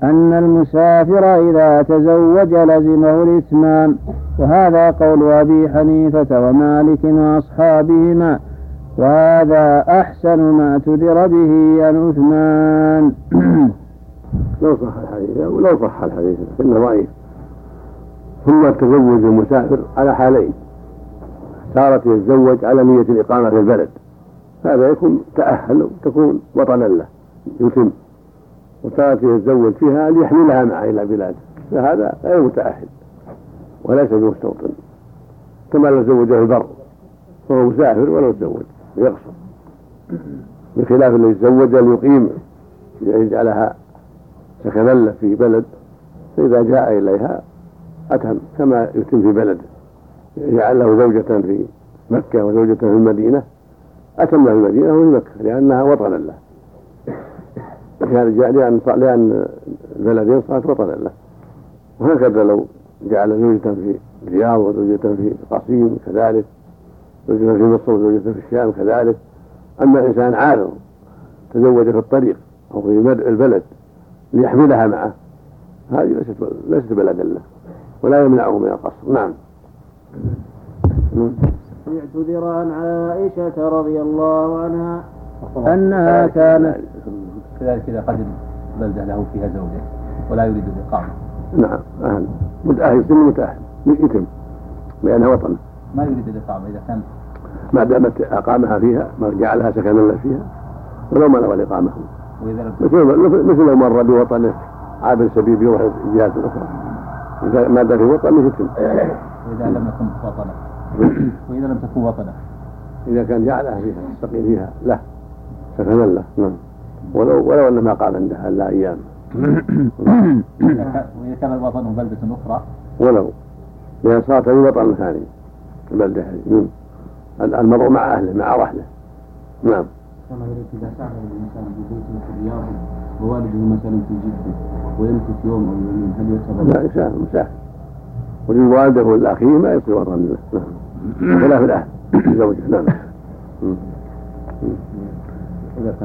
أن المسافر إذا تزوج لزمه الإتمام، وهذا قول أبي حنيفة ومالك وأصحابهما، وهذا أحسن ما اعتذر به عن عثمان. لو صح الحديث ولو صح الحديث فإنه ضعيف. ثم تزوج المسافر على حالين: صارت يتزوج على نية الإقامة في البلد، هذا يكون تأهل تكون وطنا له يتم، وصارت يتزوج فيها ليحملها معه إلى بلاده، فهذا غير متأهل وليس بمستوطن، كما لو زوجه البر فهو مسافر ولو تزوج يقصر، بخلاف الذي تزوج ليقيم يجعلها سكنا له في بلد، فإذا جاء إليها أتم كما يتم في بلده، يجعل له زوجة في مكة وزوجة في المدينة، أتم في المدينة وفي مكة لأنها وطنا له، لأن البلدين صارت وطنا له. وهكذا لو جعل زوجة في الرياض وزوجة في القصيم كذلك، زوجة في مصر وزوجة في الشام كذلك. أما إنسان عارض تزوج في الطريق أو في البلد ليحملها معه، هذه ليست بلدا له ولا يمنعه من القصر. نعم. يعتذر عن عائشة رضي الله عنها أنها كانت كذلك إذا قدم بلده له فيها زوجة ولا يريد الإقامة. نعم أهل متأهل سن متأهل ليتم لأنها وطن، ما يريد الإقامة إذا كان ما دامت أقامها فيها ما جعلها سكنا له فيها ولو ما نوى الإقامة، مثل لو مر بوطنه عابر سبيل يروح الجهات الأخرى، إذا ما دام في وطنه يتم. وإذا لم تكن وطنه وإذا لم تكن وطنه إذا كان جعلها فيها يستقيم فيها له سكنا له. نعم. ولو ولو أنه ما قام عندها إلا أيام. وإذا كان الوطن بلدة أخرى ولو لأن صارت من وطن ثاني البلدة هذه، المرء مع أهله مع رحله. نعم. كما يريد إذا سافر الإنسان في بيته في الرياض ووالده مثلا في جدة ويمكث يوم أو يومين، هل يعتبر؟ لا، يسافر مسافر، وللوالده والأخيه ما يصير وطن له ولا في الأهل.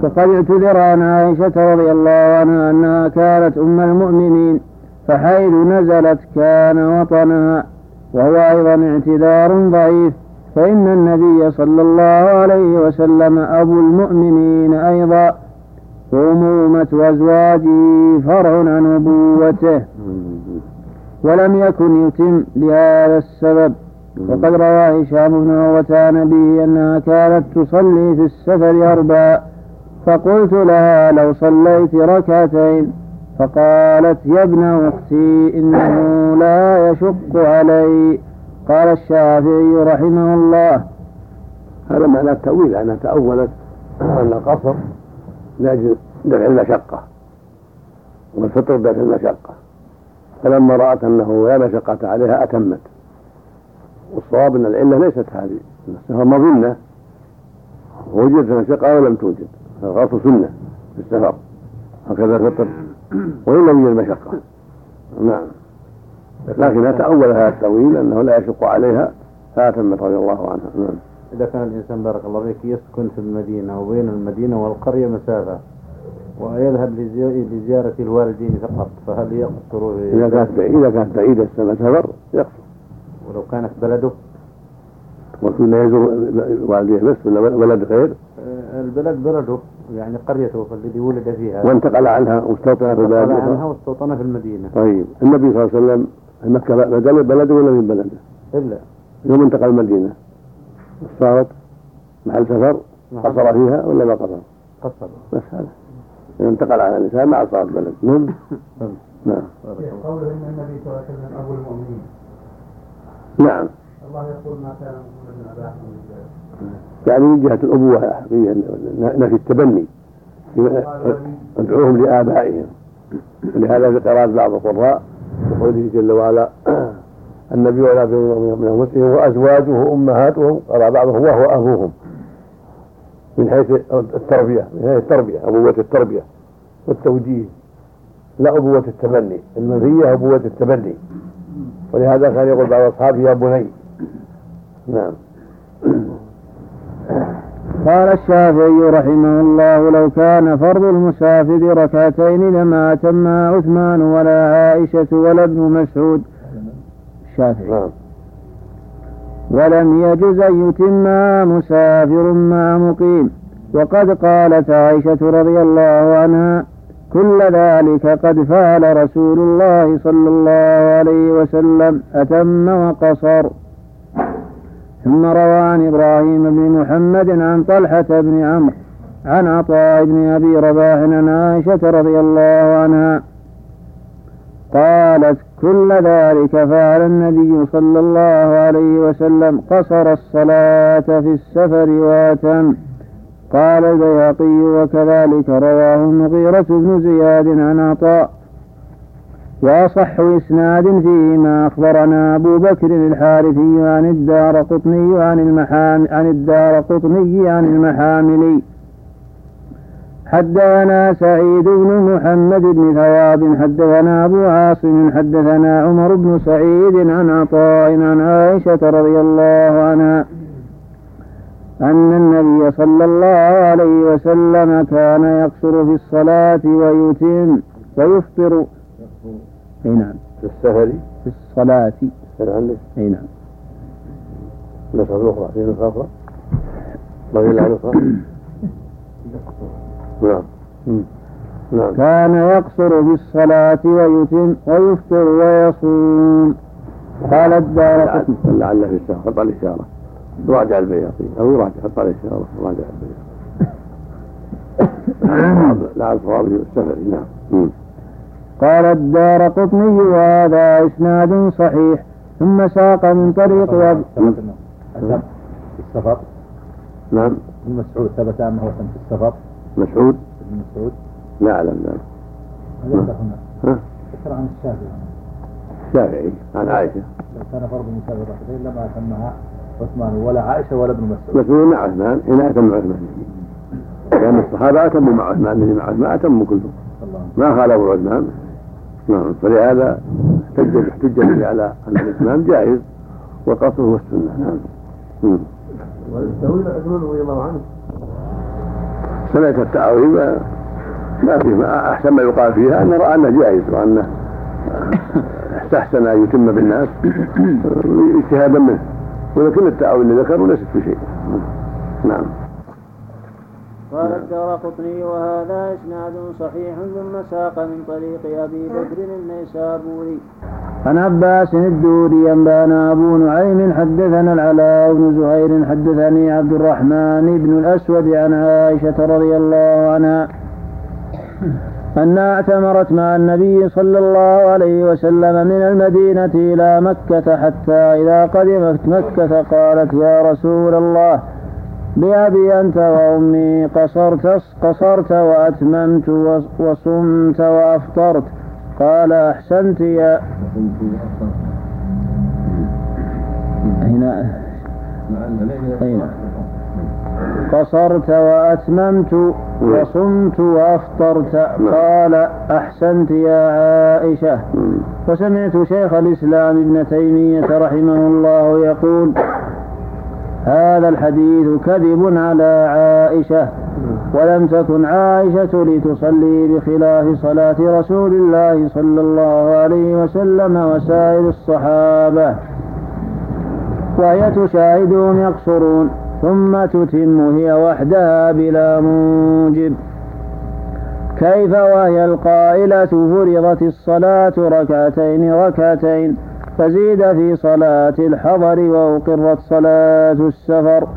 فقد اعتذر عن عائشة رضي الله عنها أنها كانت أم المؤمنين، فحيث نزلت كان وطنها، وهو أيضا اعتذار ضعيف، فإن النبي صلى الله عليه وسلم أبو المؤمنين أيضا، وأمومة أزواجه فرع عن نبوته، ولم يكن يتم لهذا السبب. وقد روى هشام بن عروة عن أبيه أنها كانت تصلي في السفر أربعا، فقلت لها لو صليت ركعتين، فقالت يا ابن أختي إنه لا يشق علي. قال الشافعي رحمه الله: هذا معنى التأويل، أنها تأولت أن القصر لأجل دفع المشقة والفطر دفع المشقة، فلما رأت أنه لا مشقة عليها أتمت. والصواب أن العلة ليست هذه، السفر مظنة، وجدت مشقة ولم توجد، فالقصر سنة في السفر هكذا الفطر وإن لم يوجد مشقة. نعم، لكن أتأول هذا التأويل أنه لا يشق عليها فأتمت رضي الله عنها. نعم. إذا كان الإنسان بارك الله فيك يسكن في المدينة وبين المدينة والقرية مسافة ويذهب لزيارة الوالدين فقط، فهل يقصر؟ إذا كانت بعيدة كانت بعيدة السنة سفر يقصر، ولو كانت بلده وكنا يزور والديه بس ولا ولد غير؟ البلد بلده يعني قريته الذي ولد فيها، وانتقل عنها واستوطن في بلده، عنها واستوطن في المدينة. طيب النبي صلى الله عليه وسلم مكة بلده ولا من بلده؟ إلا يوم انتقل المدينة صارت محل سفر، قصر فيها ولا ما قصر؟ قصر بس هذا انتقل عن النساء مع صار بلد. نعم نعم. قوله إن النبي صلى الله عليه وسلم أبو المؤمنين، نعم الله يقول ما كان من أباهم يعني من جهة الأبوة الحقيقية نفي التبني، ادعوهم لآبائهم. لهذا في قراءة بعض القراء يقول جل وعلا النبي ولا من أنفسهم وأزواجه أمهاتهم، قال بعضهم وهو أبوهم، من حيث التربية، من حيث التربية أبوة التربية والتوجيه، لا أبوة التبني. المنفية أبوة التبني، ولهذا كان يقول بعض أصحابه يا بني. نعم. قال الشافعي رحمه الله: لو كان فرض المسافر ركعتين لما أتمها عثمان ولا عائشة ولا ابن مسعود. الشافعي: ولم يجز أن يتمها مسافر مع مقيم. وقد قالت عائشة رضي الله عنها: كل ذلك قد فعل رسول الله صلى الله عليه وسلم، أتم وقصر. ثم روى عن إبراهيم بن محمد عن طلحة بن عمرو عن عطاء بن أبي رباح عن عائشة رضي الله عنها قالت: كل ذلك فعل النبي صلى الله عليه وسلم، قصر الصلاة في السفر وأتم. قال البيهقي: وكذلك رواه المغيرة بن زياد عن عطاء. وأصح إسناد فيما أخبرنا أبو بكر الحارثي عن الدارقطني عن المحام عن الدارقطني عن المحاملي: حدثنا سعيد بن محمد بن ثواب، حدثنا أبو عاصم، حدثنا عمر بن سعيد عن عطاء عن عائشة رضي الله عنها أن النبي صلى الله عليه وسلم كان يقصر في الصلاة ويتم ويفطر. أي نعم، في السهر في الصلاة. أي نعم، نصر الأخرى في نصر الأخرى ما هي الأخرى؟ نعم نعم كان يقصر في الصلاة ويتم ويفطر ويصوم. قال الدارقطني لعل في السهر طال الإشارة راجع البيهقي أو راجع طال الإشارة راجع البيهقي لعل صوابه السفر. نعم. قال الدارقطني: وهذا إسناد صحيح. ثم ساق من طريق السفر. نعم. ابن مسعود ثبت أنه كان في السفر. مسعود؟ ابن مسعود؟ لا أعلم. نعم. ها؟ أكثر عن الشافعي. الشافعي عن عائشة. كان فرض مسافر ركعتين لما أتمها عثمان ولا عائشة ولا ابن مسعود. مسعود مع عثمان، هنا أتم مع عثمان. لأن الصحابة أتموا مع عثمان، الذين مع عثمان أتموا كلهم. ما خالفوا عثمان. نعم. فلهذا احتج احتج على أن الإسلام جائز وقصره السنة. نعم. والتأويل أجمله ويضع عنه. سمعت التأويل ما فيه أحسن ما يقال فيها أن رأى أنه جائز وأنه استحسن أن يتم بالناس اجتهادا منه، ولكن التأويل اللي ذكروا ليست في شيء. نعم. قال الدارقطني وهذا إسناد صحيح ثم ساق من طريق أبي بكر النيسابوري عن عباس الدوري أنبانا أبو نعيم حدثنا العلاء بن زهير حدثني عبد الرحمن بن الأسود عن عائشة رضي الله عنها أنها اعتمرت مع النبي صلى الله عليه وسلم من المدينة إلى مكة حتى إذا قدمت مكة قالت يا رسول الله بأبي أنت وأمي قصرت, قصرت وأتممت وصمت وأفطرت قال أحسنت يا هنا هنا قصرت وأتممت وصمت وأفطرت قال أحسنت يا عائشة. وسمعت شيخ الإسلام ابن تيمية رحمه الله يقول هذا الحديث كذب على عائشة ولم تكن عائشة لتصلي بخلاف صلاة رسول الله صلى الله عليه وسلم وسائر الصحابة وهي تشاهدهم يقصرون ثم تتم هي وحدها بلا موجب، كيف وهي القائلة فرضت الصلاة ركعتين ركعتين فزيد في صلاة الحضر وأقرت صلاة السفر،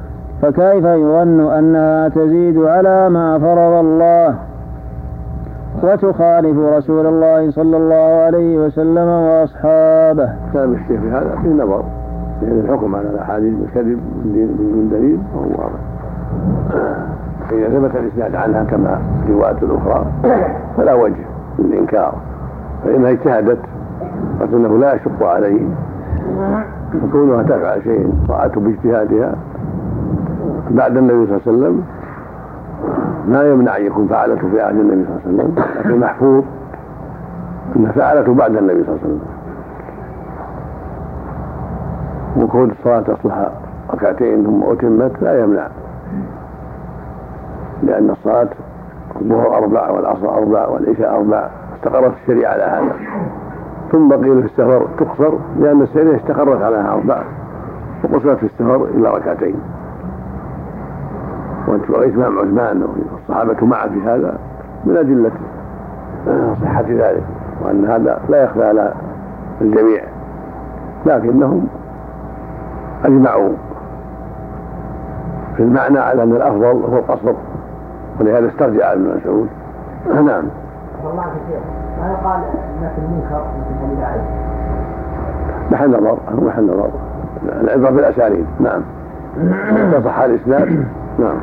فكيف يظن أنها تزيد على ما فرض الله وتخالف رسول الله صلى الله عليه وسلم وأصحابه. كان الشيخ في هذا في نظر، لأن الحكم على الأحاديث بالكذب من دليل فهو واضح، فإذا ثبت الإسناد عنها كما روايات الأخرى فلا وجه للإنكار، فإنها اجتهدت وأنه لا يشق عليه وكونها تفعل شيء طاعته باجتهادها بعد النبي صلى الله عليه وسلم لا يمنع أن يكون فعلته في عهد النبي صلى الله عليه وسلم، لكن محفوظ أن فعلته بعد النبي صلى الله عليه وسلم. وكون الصلاة تصلح ركعتين ثم أتمت لا يمنع، لأن الصلاة الظهر أربع والعصر أربع والعشاء أربع، استقرت الشريعة على هذا، ثم بقي في السفر تقصر لأن السرية استقرت عليها أربع وقصرت في السفر إلى ركعتين، وإتمام عثمان والصحابة معه في هذا من أدلة صحة ذلك، وأن هذا لا يخفى على الجميع، لكنهم أجمعوا في المعنى على أن الأفضل هو القصر، ولهذا استرجع ابن مسعود. نعم. ما يقال أن في المنكر مثل حديث عائشة محل نظر، محل نظر، العبرة بالأساليب. نعم. تصح الإسناد. نعم.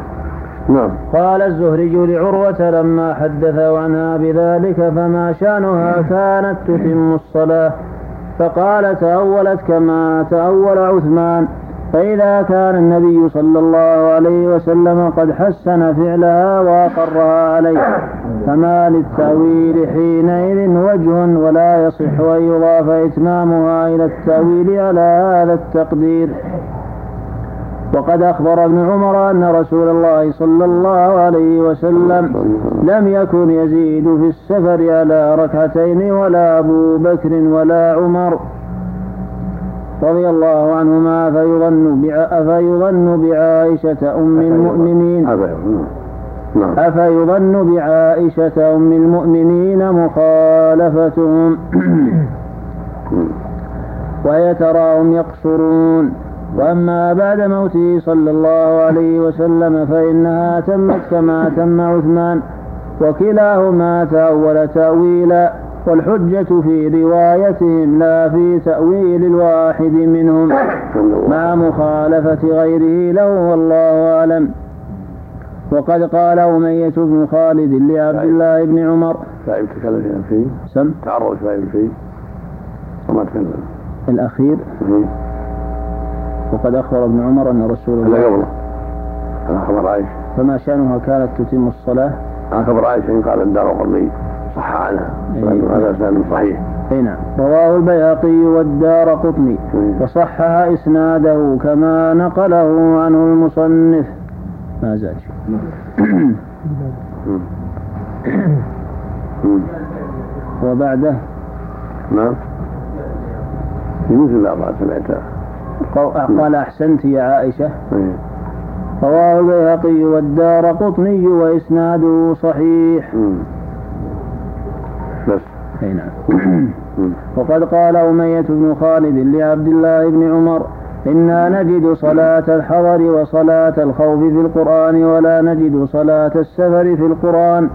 نعم. قال الزهري لعروة لما حدثوا عنها بذلك فما شأنها كانت تتم الصلاة، فقال تأولت كما تأول عثمان، فإذا كان النبي صلى الله عليه وسلم قد حسن فعلها وأقرها عليه فما للتأويل حينئذ وجه ولا يصح أن يضاف إتمامها إلى التأويل على هذا التقدير. وقد أخبر ابن عمر أن رسول الله صلى الله عليه وسلم لم يكن يزيد في السفر على ركعتين ولا أبو بكر ولا عمر رضي الله عنهما، فيظن أفيظن بعائشة أم المؤمنين أفيظن بعائشة أم المؤمنين مخالفتهم وهي تراهم يقصرون. وأما بعد موته صلى الله عليه وسلم فإنها تمت كما تم عثمان، وكلاهما تأول تأويلا، والحجة في روايتهم لا في تأويل الواحد منهم مع مخالفة غيره له، والله أعلم. وقد قال أمية بن خالد لعبد الله بن عمر سائب تكلم فيه سم تعرض سائب فيه وما تكلم الأخير. وقد أخبر ابن عمر أن رسول الله أخبر عائشة فما شأنها كانت تتم الصلاة، أخبر عائشة إن قال الدارقطني صح عنها، هذا سند صحيح. بسياقنا. رواه البيهقي والدارقطني وصحح إسناده كما نقله عنه المصنف. ما زال وبعده نعم يمثل بعض سمعتها قال أحسنت يا عائشة. رواه البيهقي والدارقطني وإسناده صحيح. وقد قال أمية بن خالد لعبد الله بن عمر إنا نجد صلاة الحضر وصلاة الخوف في القرآن ولا نجد صلاة السفر في القرآن،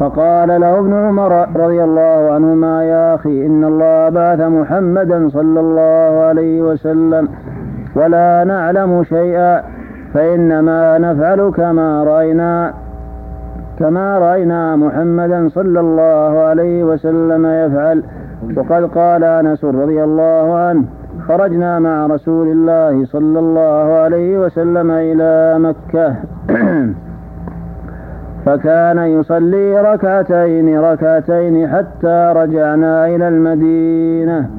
فقال له ابن عمر رضي الله عنهما يا أخي إن الله بعث محمدا صلى الله عليه وسلم ولا نعلم شيئا فإنما نفعل كما رأينا كما رأينا محمدا صلى الله عليه وسلم يفعل. وقد قال أنس رضي الله عنه خرجنا مع رسول الله صلى الله عليه وسلم إلى مكة فكان يصلي ركعتين ركعتين حتى رجعنا إلى المدينة.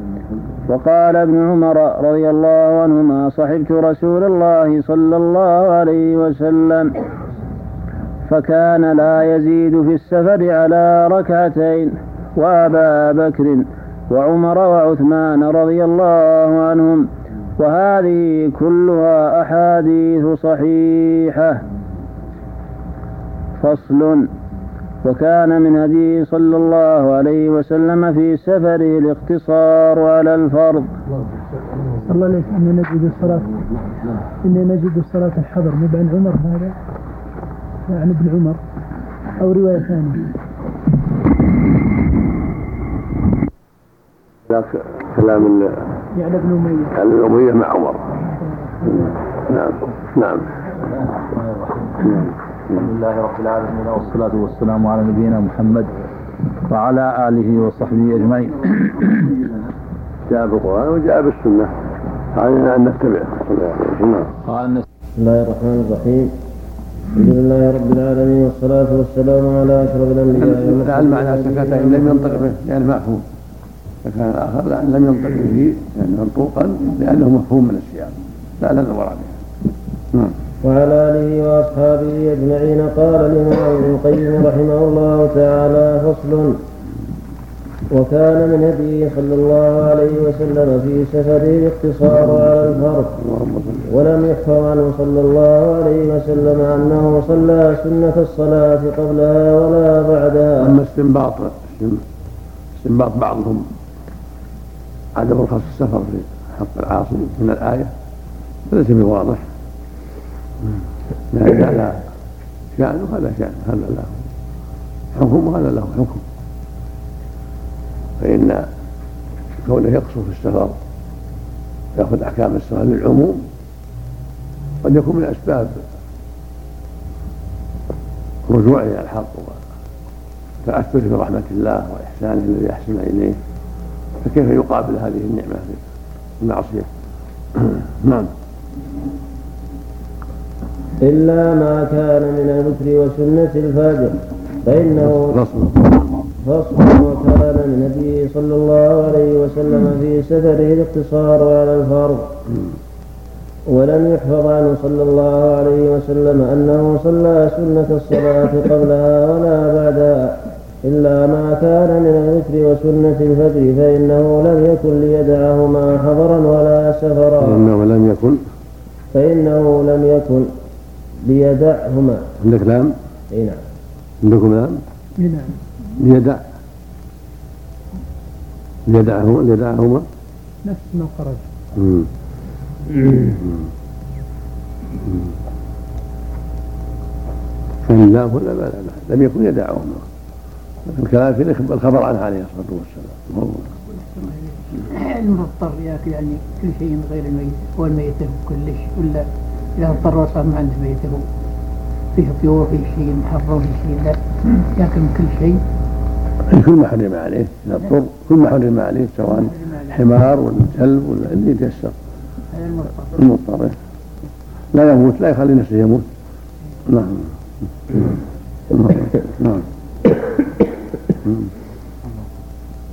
وقال ابن عمر رضي الله عنهما صحبت رسول الله صلى الله عليه وسلم فكان لا يزيد في السفر على ركعتين وأبا بكر وعمر وعثمان رضي الله عنهم، وهذه كلها أحاديث صحيحة. فصل. وكان من هديه صلى الله عليه وسلم في سفره الاقتصار على الفرض. الله ليس إن نجد الصلاة إن نجد الصلاة الحضر مبعن عمر هذا يعني ابن عمر أو رواية ثانية. كلام يعني ابن أمية يعني ابن أمية مع عمر. نعم نعم. الحمد لله رب العالمين والصلاة والسلام على نبينا محمد وعلى آله وصحبه أجمعين. جاء بالقرآن وجاء بالسنة علينا أن نتبع. بسم الله الرحمن الرحيم. الحمد لله رب العالمين والصلاة والسلام على أشرف الأنبياء. تعال معنا سكتة إن لم ينطق به يعني مفهوم، فكان الآخر لأن لم ينطق به يعني منطوقا لأنه مفهوم من السياق لا لا نظر عليه. وعلى آله وأصحابه أجمعين. قال الإمام ابن القيم رحمه الله تعالى: فصل. وكان من هديه صلى الله عليه وسلم في سفره الاقتصار على الفرض، ولم يحفظ عنه صلى الله عليه وسلم أنه صلى سنة الصلاة قبلها ولا بعدها. أما استنباط استنباط بعضهم عدم رخص السفر في حق العاصي من الآية فليس بواضح، لا لا شأن ولا شأن، هذا له حكم وهذا له حكم. فإن كونه يقصر في السفر يأخذ أحكام السفر للعموم قد يكون من أسباب رجوعه إلى الحق وتأثره برحمة الله وإحسانه الذي يحسن إليه، فكيف يقابل هذه النعمة بالمعصية؟ نعم. إلا ما كان من الوتر وسنة الفجر فإنه فصل. وكان من هديه صلى الله عليه وسلم في سفره الاقتصار على الفرض، ولم يحفظ عنه صلى الله عليه وسلم أنه صلى سنة الصلاة قبلها ولا بعدها إلا ما كان من الوتر وسنة الفجر فإنه لم يكن ليدعهما حضرا ولا سفرا. فإنه لم يكن فإنه لم يكن ليدعهما. عندك لام؟ اي نعم. عندكم لام؟ اي نعم. ليدع ليدعهما ليدعهما نفس ما خرج. فلا ولا لا لم يكن يدعهما. الكلام في الخبر عنها عليه الصلاة والسلام. المضطر ياكل يعني كل شيء غير الميت، والميت كلش ولا إذا اضطر صار ما عنده ميته فيه طيور فيه شيء محرم فيه شيء، لا ياكل كل شيء كل ما حرم عليه. إذا اضطر كل ما حرم عليه سواء حمار ولا كلب ولا اللي يتيسر. المضطر لا يموت لا يخلي نفسه يموت. نعم نعم.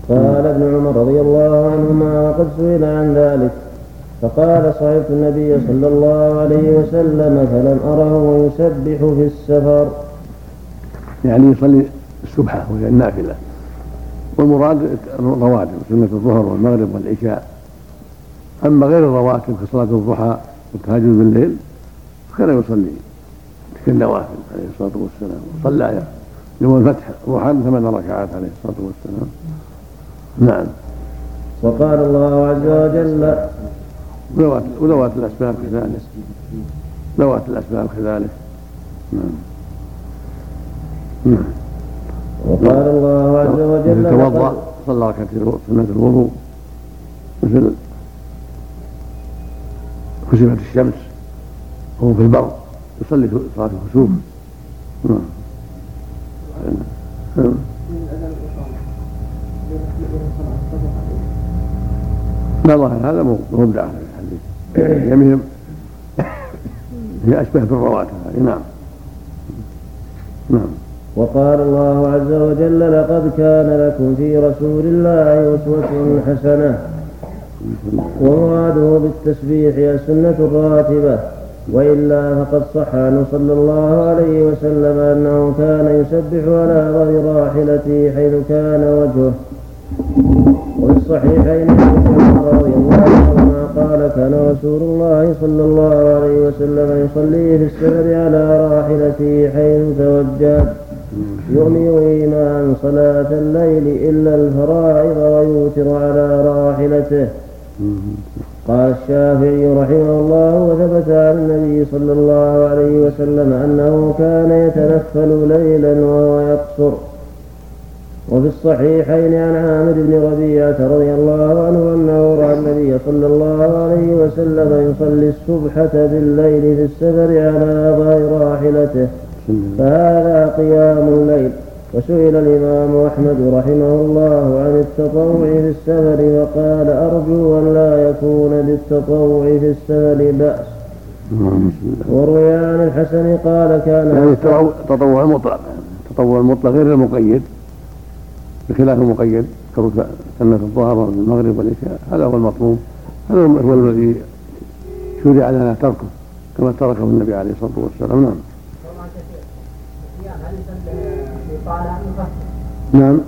قال ابن عمر رضي الله عنهما قد سئل عن ذلك فقال صعدت النبي صلى الله عليه وسلم فلم أره ويسبح في السفر. يعني يصلي السبحة وهي النافلة، والمراد الرواتب سنة الظهر والمغرب والعشاء. أما غير الرواتب كصلاة الضحى والتهجد بالليل فكان يصلي كالنوافل عليه الصلاة والسلام، صلى يوم الفتح ضحى ثمان ركعات عليه الصلاة والسلام. نعم. وقال الله عز وجل ولوات الأسباب كذلك لوات الأسباب كذلك نعم. نعم. وقال الله عز وجل توضأ صلى ركعتين سنة الوضوء مثل كسفت الشمس وهو في البر يصلي صلاة الكسوف. نعم. نعم. لا ظاهر هذا مبدع في الحديث، يمهم هي أشبه بالرواتب. نعم. نعم. وقال الله عز وجل لقد كان لكم في رسول الله أسوة حسنة، ومراده بالتسبيح السنة الراتبة، وإلا فقد صح عنه صلى الله عليه وسلم أنه كان يسبح على ظهر راحلته حيث كان وجهه. وفي الصحيحين رضي الله عنهما قال كان رسول الله صلى الله عليه وسلم يصلي في السفر على راحلته حيث توجه يغني ويما عن صلاة الليل إلا الفرائض ويوتر على راحلته. قال الشافعي رحمه الله وثبت عن النبي صلى الله عليه وسلم أنه كان يتنفل ليلا وهو يقصر. وفي الصحيحين عن عامر بن ربيعة رضي الله عنه أنه رأى النبي صلى الله عليه وسلم يصلي السبحة بالليل في السفر على ظهر راحلته فهذا قيام الليل. وسئل الإمام أحمد رحمه الله عن التطوع في السفر وقال أرجو أن لا يكون بالتطوع في السفر بأس. وروي عن الحسن قال كان يعني التطوع المطلق، التطوع المطلق غير المقيد، بخلاف المقيد سنة الظهر والمغرب والعشاء هذا هو المطلوب، هذا هو الذي شرع لنا تركه كما تركه النبي عليه الصلاة والسلام. نعم. نعم.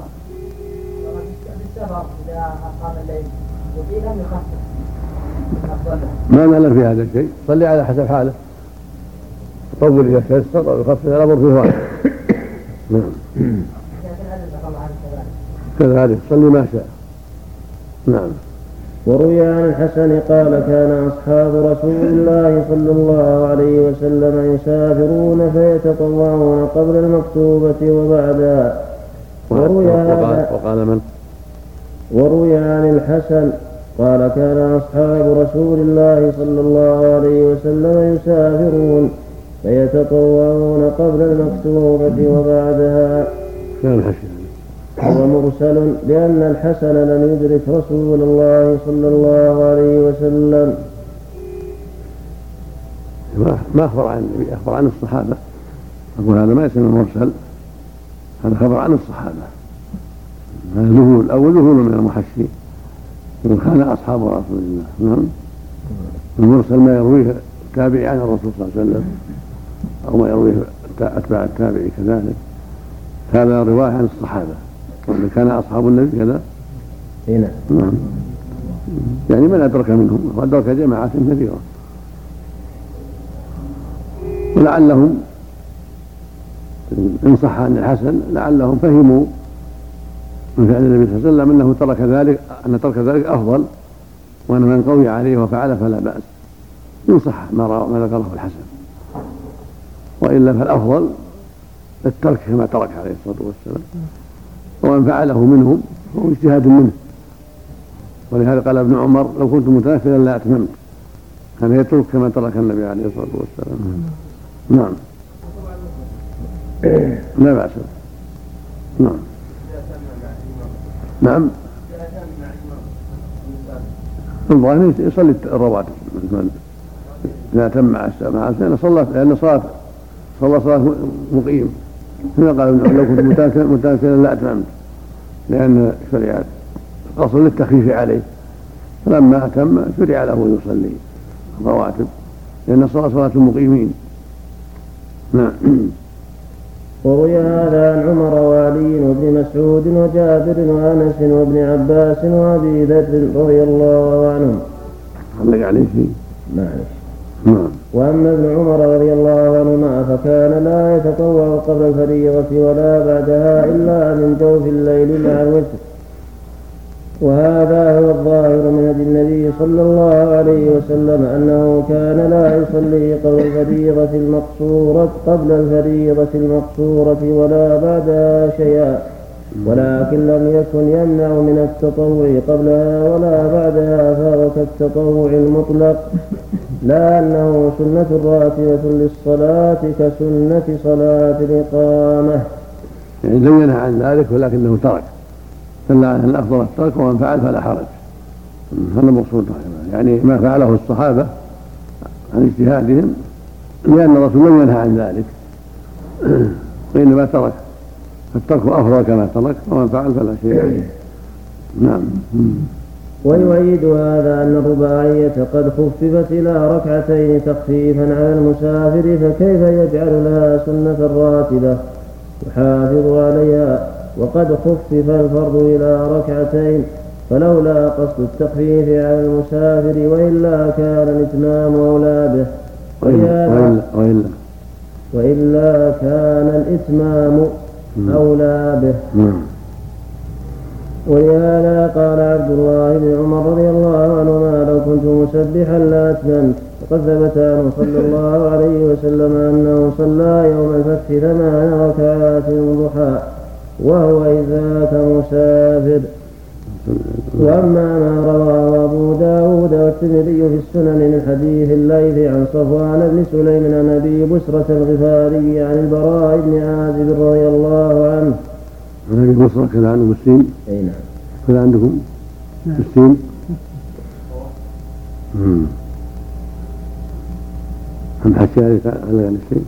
ما نعلم في هذا الشيء، صلي على حسب حاله، طول إذا تيسر أو يخفف الأمر في هذا. نعم. كذلك صلي ما شاء. نعم. وروي عن الحسن قال كان أصحاب رسول الله صلى الله عليه وسلم يسافرون فيتطوعون قبل المكتوبة وبعدها. وروي عن وروي عن الحسن قال كان أصحاب رسول الله صلى الله عليه وسلم يسافرون فيتطوعون قبل المكتوبة وبعدها. كان الحسن هو مرسل لأن الحسن لم يدرك رسول الله صلى الله عليه وسلم. ما أخبر عن النبي، أخبر عن الصحابة. أقول هذا ما يسمى مرسل، هذا خبر عن الصحابة، هذا ذهول أو ذهول من المحشي. كان أصحاب رسول الله. نعم. المرسل ما يرويه التابعي عن الرسول صلى الله عليه وسلم أو ما يرويه أتباع التابعي كذلك، هذا رواه عن الصحابة. كان أصحاب النبي كذا. نعم. يعني من أدرك منهم وأدرك جماعات كثيرة، ولعلهم إن صح عن الحسن لعلهم فهموا من فعل النبي صلى الله عليه وسلم أنه ترك ذلك، أن ترك ذلك أفضل، وأن من قوي عليه وفعل فلا بأس، إن صح ما ذكره الحسن، وإلا فالأفضل الترك كما ترك عليه الصلاة والسلام، ومن فعله منهم هو اجتهاد منه. ولهذا قال ابن عمر لو كنت متنفلا لا أتممت، كان يترك كما ترك النبي عليه الصلاة والسلام. نعم. لا بأس. نعم. نعم. الظاهر يصلي الرواتب لا تم مع السماعات، لأن صلى لأن صلاة صلى صلاة مقيم. هنا قال لو كنت متنفلا لا أتممت، لأن شريعة قصر للتخفيف عليه، فلما أتم شرع له أن يصلي الرواتب لأن الصلاة صلاة المقيمين. نعم. وروي هذا عن عمر وعلي وابن مسعود وجابر وأنس وابن عباس وأبي ذر رضي الله عنهم. علق عليه شيء؟ معلش. نعم. وأما ابن عمر رضي الله عنهما فكان لا يتطوع قبل الفريضة ولا بعدها إلا من جوف الليل مع الوتر، وهذا هو الظاهر من هدي النبي صلى الله عليه وسلم أنه كان لا يصلي قبل الفريضة المقصورة قبل الفريضة المقصورة ولا بعدها شيئا، ولكن لم يكن يمنع من التطوع قبلها ولا بعدها فهو كالتطوع المطلق، لأنه سنة راتبة للصلاة كسنة صلاة الإقامة. يعني زين عن ذلك ولكنه ترك، فلا أن الأفضل الترك ومن فعل فلا حرج. هذا مقصود يعني ما فعله الصحابة عن اجتهادهم، لأن الرسول لم ينهى عن ذلك وإنما ترك، فالترك أفضل كما ترك ومن فعل فلا شيء عليه. نعم. ويؤيد هذا أن الرباعية قد خففت إلى ركعتين تخفيفا على المسافر، فكيف يجعل لها سنة راتبة يحافظ عليها وقد خفف الفرض إلى ركعتين، فلولا قصد التخفيف على المسافر وإلا كان الإتمام أولى به، وإلا, وإلا, وإلا كان الإتمام أولى به. ولهذا قال عبد الله بن عمر رضي الله عنهما لو كنت مسبحا لأتممت، وقد ثبت عنه صلى الله عليه وسلم أنه صلى يوم الفتح ثمان ركعات ضحى وهو إذاك مسافر. وأما ما رواه أبو داود والترمذي في السنن من حديث الليث عن صفوان بن سليم عن أبي بسرة الغفاري عن البراء بن عازب رضي الله عنه. هذه بصرة كذا عنه بالسين. أي نعم. كذا عندكم بالسين. أمم. هم حكي على عن السين.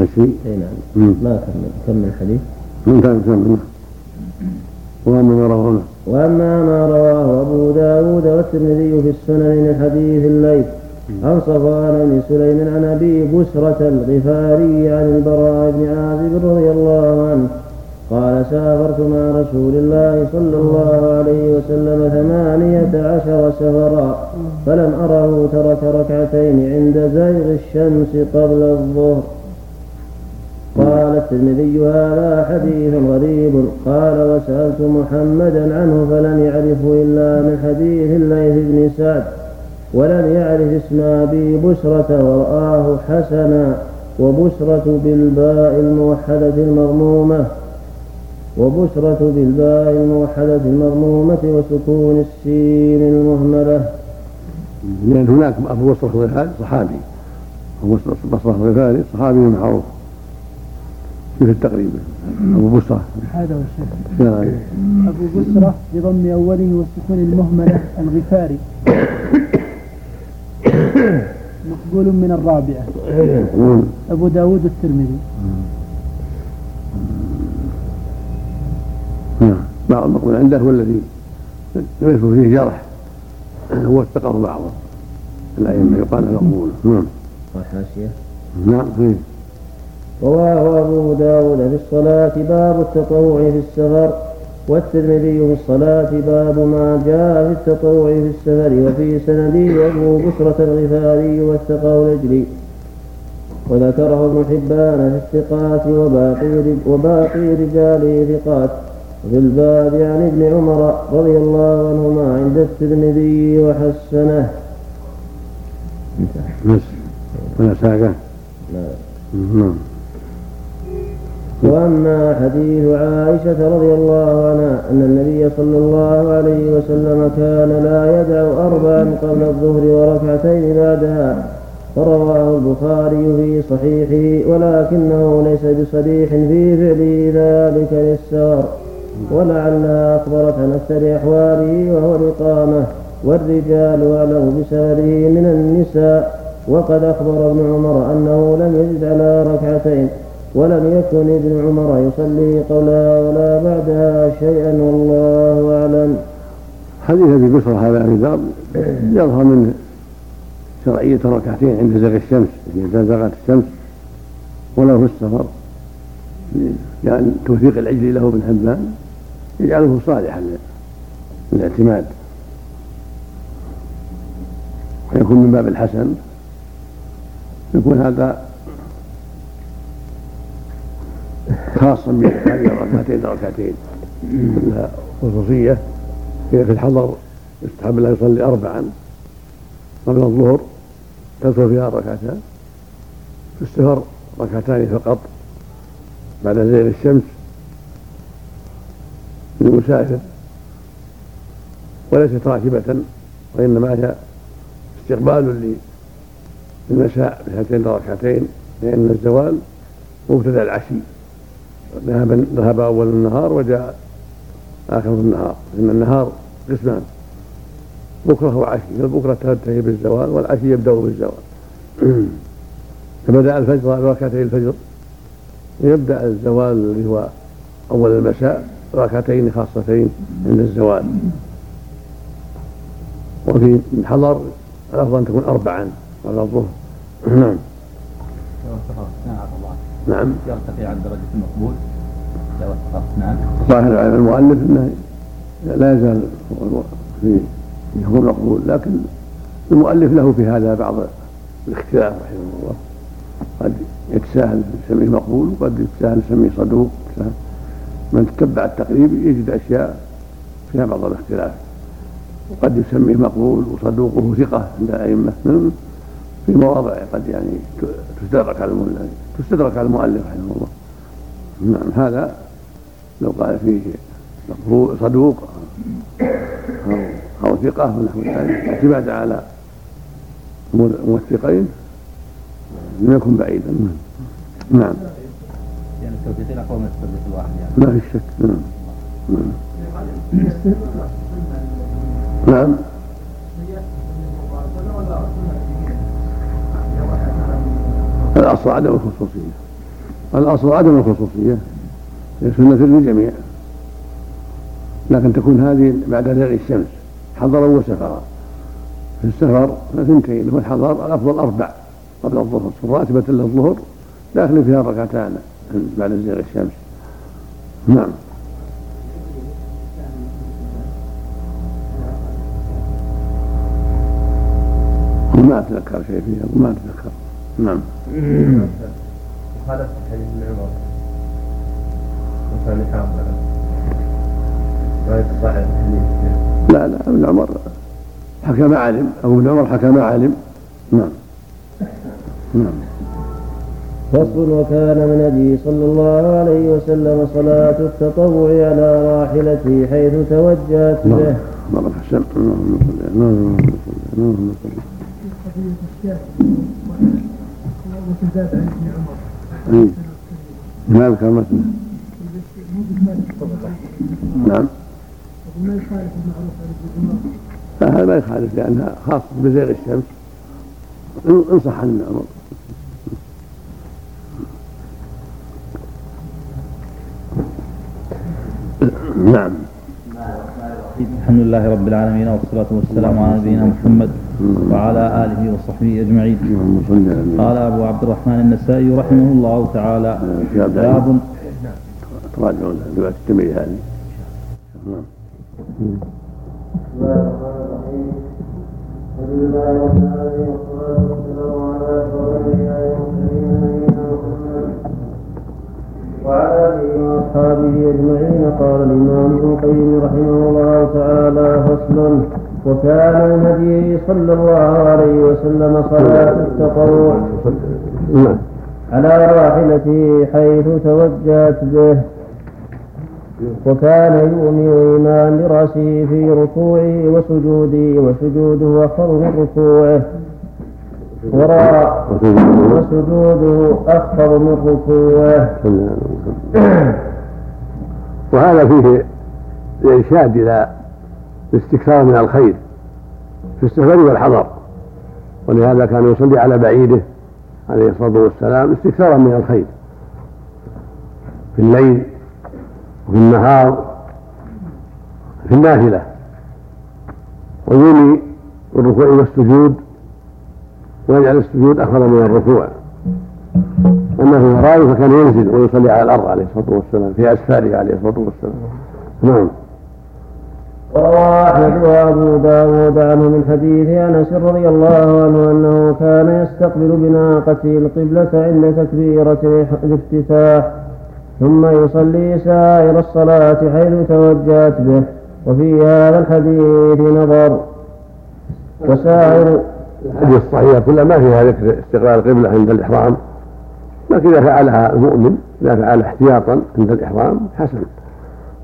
حكي. أي نعم. ما كمل كمل الحديث. من كان كمل. وأما ما رواه. وأما ما رواه أبو داود والترمذي في السنن من حديث الليث عن صفوان بن سليم عن أبي بسرة الغفاري عن البراء بن عازب رضي الله عنه قال سافرت مع رسول الله صلى الله عليه وسلم ثمانية عشر سفرا فلم أره ترك ركعتين عند زيغ الشمس قبل الظهر. قال الترمذي هذا حديث غريب. قال وسألت محمدا عنه فلن يعرفه إلا من حديث الليث بن سعد، ولن يعرف اسم أبي بسرة ورآه حسنا وبسرة بالباء الموحدة المغمومة وبشرة بالباء الموحدة المضمومة وسكون السين المهملة. لأن هناك أبو بسرة الغفاري صحابي، أبو بسرة الغفاري صحابي معروف في التقريب. أبو بسرة هذا هو الشيخ أبو بسرة بضم أوله والسكون المهملة الغفاري مقبول من الرابعة أبو داود الترمذي. بعض المقبول عنده هو الذي ليس فيه جرح، هو استقر بعضه الأئمة يقال له مقبول. نعم. وحاشية. نعم. فيه. رواه أبو داود في الصلاة باب التطوع في السفر، والترمذي في الصلاة باب ما جاء في التطوع في السفر، وفي سنده أبو بسرة الغفاري والثقلجلي، وذكره ابن حبان في الثقات وباقي رجاله ثقات. وفي الباب عن ابن عمر رضي الله عنهما عند الترمذي وحسنه. واما حديث عائشه رضي الله عنها ان النبي صلى الله عليه وسلم كان لا يدع اربعا قبل الظهر وركعتين بعدها، فرواه البخاري في صحيحه، ولكنه ليس بصريح في فعل ذلك للسفر، ولعلها أخبرت عن أكثر أحواله وهو الإقامة، والرجال أعلم بسفره من النساء، وقد أخبر ابن عمر أنه لم يزد على ركعتين ولم يكن ابن عمر يصلي قبلها ولا بعدها شيئا والله أعلم. حديث أبي بكر هذا الباب يظهر من شرعية ركعتين عند زغ الشمس، إذا زغت الشمس وله السفر، يعني توثيق العجل له ابن حبان يجعله صالحا للاعتماد، ويكون من باب الحسن، يكون هذا خاصا بهذه الركعتين ركعتين كلها خصوصية. في الحضر يستحب لا يصلي أربعا قبل الظهر تكثر فيها ركعتان، في السفر ركعتان فقط بعد زيل الشمس للمسافر، وليست راكبة وإنما هي استقبال للمساء بهاتين الركعتين، لأن الزوال مبتدأ العشي، ذهب أول النهار وجاء آخر النهار، إن النهار قسمان بكرة وعشي، البكرة تنتهي بالزوال والعشي يبدأ بالزوال، فبدأ الفجر بركعتي الفجر، يبدأ الزوال اللي هو أول المساء ركعتين خاصتين عند الزوال. وفي الحضر الأفضل أن تكون أربعا قبل الظهر. نعم. نعم. يرتقي عن درجة المقبول. نعم. ظاهر على المؤلف أنه لا يزال في يكون مقبول، لكن المؤلف له في هذا بعض الاختلاف رحمه الله، قد يتساهل يسميه مقبول، وقد يتساهل يسميه صدوق. من تتبع التقريب يجد أشياء فيها بعض الاختلاف، وقد يسميه مقبول وصدوقه ثقة عند أئمة في مواضع قد يعني تستدرك على المؤلف تستدرك على المؤلف رحمه الله. نعم. هذا لو قال فيه صدوق أو ثقة ونحو ذلك اعتماد على موثقين لم يكن بعيدا. نعم. يعني التوثيقين أقوى من التثبيت الواحد، يعني ما في شك. نعم. نعم. الأصل عدم الخصوصية، الأصل عدم الخصوصية سنة للجميع، لكن تكون هذه بعد زوال الشمس حضرا وسفرا. في السفر اثنتين، في الحضر الأفضل أربع قبل الظهر راتبة للظهر داخل فيها ركعتان بعد زوال الشمس. نعم. وما أتذكر شيء فيها، وما أتذكر. نعم. مخالفة حديث ابن عمر مصالحة ولا يتصاعد الحديث؟ لا لا، ابن عمر حكى ما علم، أو ابن عمر حكى ما علم. نعم. نعم. فصل. وكان من النبي صلى الله عليه وسلم صلاة التطوع على راحلته حيث توجهت له. الله أحسن. اللهم صل. اللهم صل. اللهم صل. ما ذكر مثلا. نعم. هذا ما يخالف لأنها خاصة بزيغ الشمس. انصح عن الأمر. نعم. الحمد لله رب العالمين، والصلاة والسلام على نبينا محمد وعلى آله وصحبه أجمعين. قال أبو عبد الرحمن النسائي رحمه الله تعالى: باب. تراجعون دلوقتي تميل هذه. وعلى آله وأصحابه أجمعين. قال الإمام ابن القيم رحمه الله تعالى: فصل. وكان النبي صلى الله عليه وسلم صلاة التطوع على راحلته حيث توجهت به، وكان يؤمن إمام برأسه في ركوعه وسجوده، وسجوده أخر من ركوعه، وسجوده أخر من ركوعه. وهذا فيه الإرشاد إلى الاستكثار من الخير في السفر والحضر، ولهذا كان يصلي على بعيده عليه الصلاة والسلام استكثارا من الخير، في الليل وفي النهار في النافلة، ويولي الركوع والسجود ويجعل السجود أفضل من الركوع. أنه يراه فكان ينزل ويصلي على الأرض عليه الصلاة والسلام في أسفاره عليه الصلاة والسلام. نعم. وروى أحمد وأبو داود عنه من حديث أنس رضي الله عنه أنه كان يستقبل بناقته القبلة عند تكبيرة الافتتاح ثم يصلي سائر الصلاة حيث توجهت به. وفي هذا الحديث نظر. وسائر الحديث الصحيح كلها ما فيها ذكر استقبال القبلة عند الإحرام، لكن إذا فعلها المؤمن إذا فعلها احتياطا عند الإحرام حسن،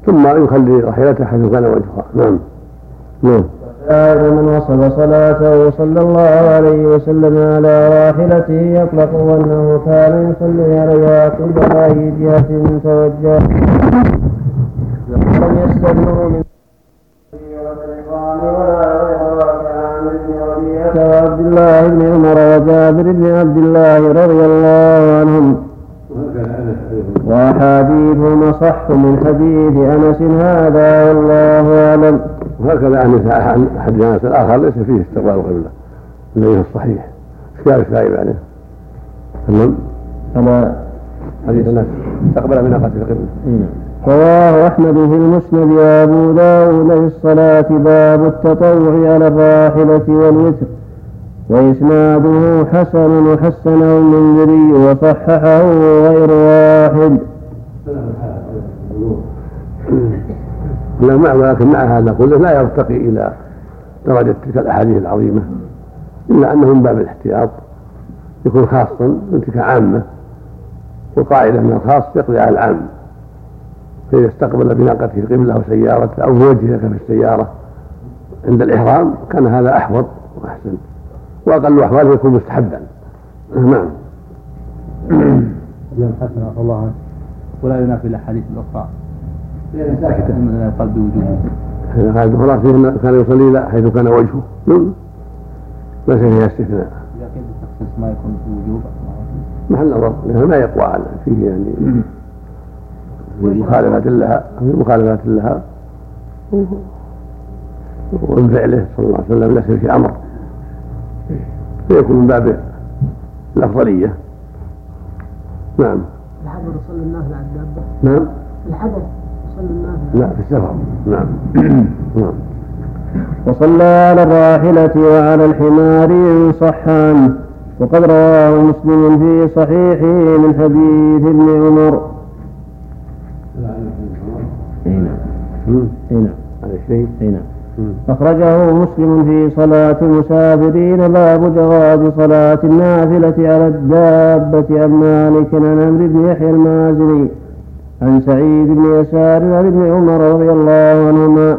ثم يخلي راحلته حيث كان وجهها. نعم. نعم. وسائر من وصل صلاته صلى الله عليه وسلم على راحلته يطلق أنه كان يصلي عليها قبل أي جهة توجه، لم يستمر من عبد الله بن عمر وجابر بن عبد الله رضي الله عنهم، وحديثهما صح من حديث أنس هذا والله أعلم. وهكذا أنس حديث أنس الآخر ليس فيه استقبال القبلة الذي الصحيح كتاب الشائب عليه. تمام. أما حديث أنس استقبل من أخذ القبلة. رواه أحمد في المسند وأبو داود في الصلاة باب التطوع على الراحلة والوتر، وإسناده حسن وحسنه المنذري وصححه غير واحد. لكن مع هذا كله لا يرتقي إلى درجة تلك الأحاديث العظيمة، إلا أنه من باب الاحتياط يكون خاصا من تلك عامة، وقاعدة من الخاص يقضي على العام. فإذا استقبل بناقته قبله أو سيارته أو وجهك في السيارة عند الإحرام كان هذا أحوط وأحسن، وأقل أحواله يكون مستحبا. نعم. يا حسن رضي الله عنه ولا ينافي الأحاديث الأخرى ساكتا من قلب وجوده. هذا خلاص كان يصلي لا حيث كان وجهه، ما فيها استثناء. لكن التخصيص ما يكون في وجوب محل نظر، لأنه ما يقوى على فيه يعني مخالفات لها مخالفات لها وفعله صلى الله عليه وسلم ليس في أمر، فيكون من باب الأفضلية. نعم. الحدث يصلي النافلة على الدابة. نعم. الحدث يصلي النافلة. لا في السفر. نعم. نعم. وصلى على الراحلة وعلى الحمار صحا، وقد رواه مسلم في صحيحه من حديث ابن عمر. هنا هنا أخرجه مسلم في صلاة المسافرين باب جواز صلاة النافلة على الدابة. عن مالك عن عمرو بن يحيى المازني عن سعيد بن يسار عن ابن عمر رضي الله عنهما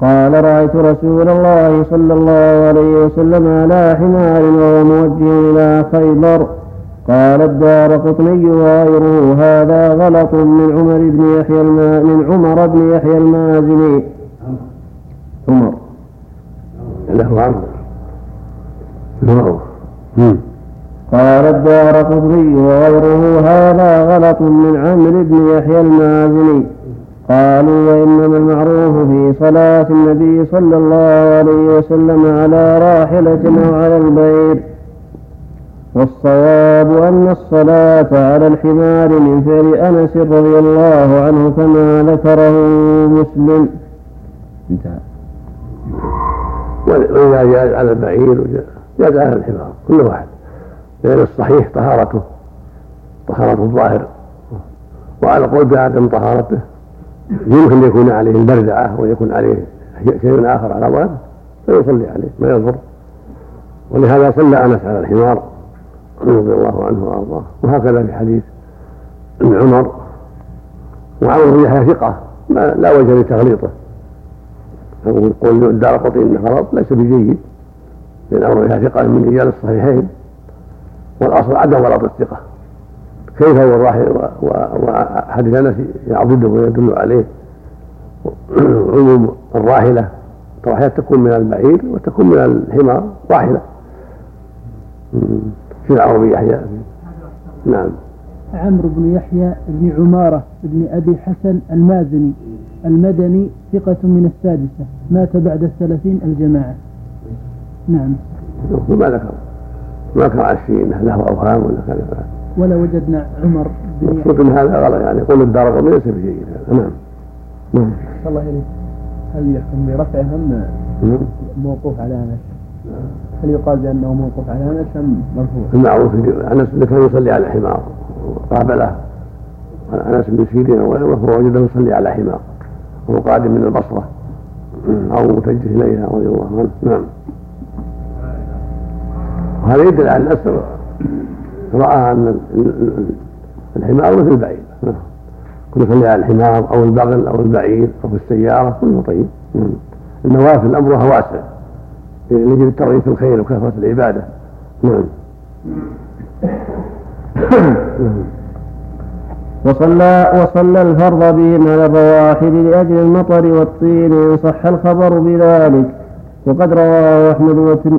قال رأيت رسول الله صلى الله عليه وسلم على حمار وهو موجه إلى خيبر. قال الدارقطني وغيره هذا غلط من عمر بن يحيى من عمر بن يحيى المازني. عمر له عمر. قال الدارقطني وغيره هذا غلط من عمرو بن يحيى المازني. قالوا وإنما المعروف في صلاة النبي صلى الله عليه وسلم على راحلة وعلى البئر، والصواب أن الصلاة على الحمار من فعل أنس رضي الله عنه كما ذكره مسلم. انتهى. وإذا جاز على البعير جاز على الحمار كل واحد، لأن الصحيح طهارته طهارة الظاهر، وعلى القول بعدم طهارته يمكن يكون عليه البردعة ويكون عليه شيء آخر على ظاهره فيصلي عليه ما يضر، ولهذا صلى أنس على الحمار رضي الله عنه وارضاه. وهكذا في حديث ابن عمر وعمر بن يحيى ثقه لا وجه لتغليطه، يقول الدارقطني انه غلط ليس بجيد، لان عمر بن يحيى ثقه من رجال الصحيحين، والاصل عدم غلط الثقه. كيف هو الراحل وحديث انس يعضده ويدل عليه عموم الراحله، الراحله تكون من البعير وتكون من الحمار راحله في العربية أحيانا. نعم. عمرو بن يحيى بن عمارة بن أبي حسن المازني المدني ثقة من السادسة، مات بعد الثلاثين الجماعة. نعم. ما ذكر ما كان عشرين له أوهام ولا كذا. ولا وجدنا عمر بن يحيى. هذا غلط يعني. قول الدارقطني ليس بجيد هذا. نعم. نعم. الله يريد. هل يحكم برفع هم موقوف على أنس؟ هل يقال بأنه موقوف على أنس أم مرفوع؟ معروف أنس كان يصلي على حمار قابله أنس بن سيرين وهو وجده يصلي على حمار وهو قادم من البصرة أو متجه إليها رضي الله عنه. نعم. وهذا يدل على أنس رأى أن الحمار مثل البعير. نعم. يصلي على الحمار أو البغل أو البعير أو السيارة كله طيب. النوافل أمرها واسع لجل الترغيب في الخير وكثرة العبادة. نعم. وصلى وصلى الفرض بهم على الرواحل لأجل المطر والطين إن صح الخبر بذلك. وقد رواه أحمد وتن...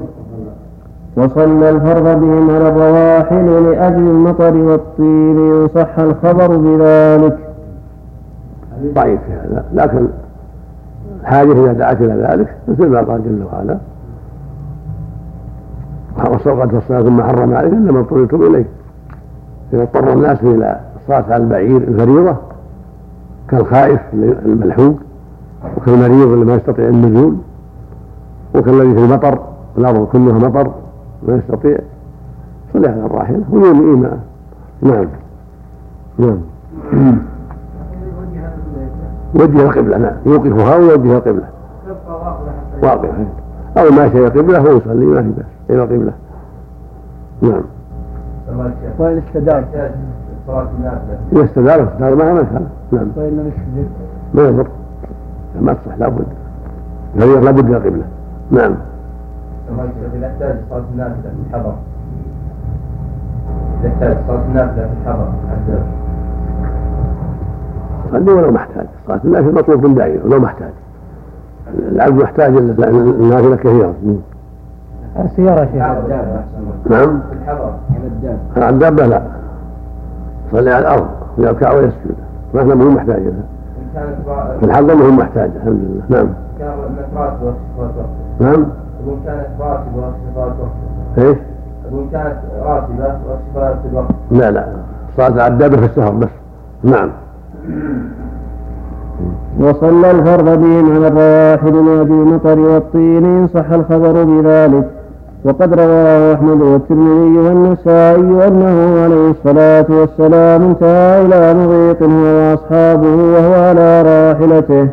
وصلى الفرض بهم على الرواحل لأجل المطر والطين إن صح الخبر بذلك. ضعيف هذا، لكن الحاجة إذا دعت إلى ذلك مثل ما قال جل وعلا وقد وصلناكم ما حرم عليكم إلا ما اضطررتم إليه. إذا اضطر الناس إلى الصلاة على البعير الفريضة كالخائف الملحوق وكالمريض اللي ما يستطيع النزول وكالذي في المطر الأرض كلها مطر ما يستطيع صلي على الراحل ونوم إيماء. نعم. نعم. وجه القبلة. نعم. يوقفها ويوجه القبلة واقفة أو ماشي القبلة هو يصلي ما في بأس إلى القبلة. نعم. وإن استدار إذا استدار استدار معها مثلا. نعم. وإن لم يستدر ما يضر ما تصح لابد الفريق لابد إلى القبلة. نعم. إذا احتاج صلاة النافلة في الحضر إذا احتاج صلاة النافلة في الحضر صلي ولو محتاج. صلاة النافلة مطلوب من داعية ولو محتاج. العبد محتاج النافلة كثيرة. السيارة شيء. نعم. على الدابة لا. صلي على الأرض ويركع ويسجد. ما احنا مهم محتاج هذا. في الحضر مهم محتاج الحمد لله. نعم. نعم. أقول كانت راتبة وصفات وقت. إيش؟ أقول كانت راتبة وصفات الوقت. لا لا. صلاة على الدابة في السهر بس. نعم. وصلى الفرض بهم على الرواحل لأجل المطر والطين إن صح الخبر بذلك. وقد رواه أحمد والترمذي والنسائي أنه عليه الصلاة والسلام انتهى إلى مغيط هو وأصحابه وهو على راحلته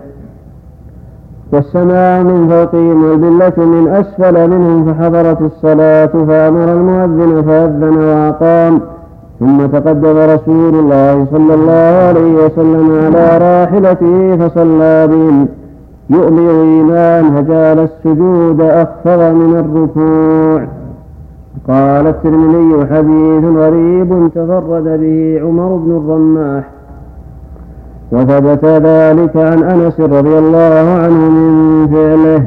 والسماء من فوقهم والبلة من أسفل منهم فحضرت الصلاة فأمر المؤذن فأذن وأقام ثم تقدم رسول الله صلى الله عليه وسلم على راحلته فصلى بهم يؤمر إيمان هجال السجود أخفر من الركوع. قال الترمذي حديث غريب تفرد به عمر بن الرماح. وثبت ذلك عن أنس رضي الله عنه من فعله.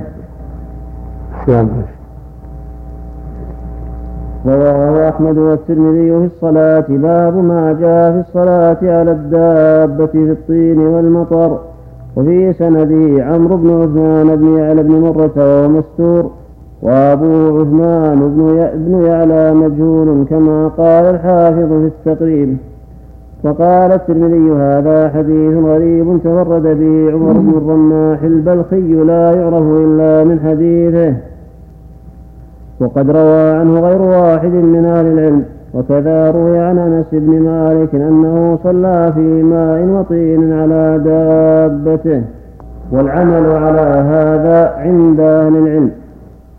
رواه أحمد والترمذي في الصلاة باب ما جاء في الصلاة على الدابة في الطين والمطر. وفي سنده عمرو بن عثمان بن يعلى بن مرة ومستور وأبو عثمان بن يعلى مجهول كما قال الحافظ في التقريب. وقال الترمذي هذا حديث غريب تفرد به عمر بن الرماح البلخي لا يعرف إلا من حديثه. وقد روى عنه غير واحد من أهل العلم. وكذا روي عن أنس بن مالك أنه صلى في ماء وطين على دابته. والعمل على هذا عند أهل العلم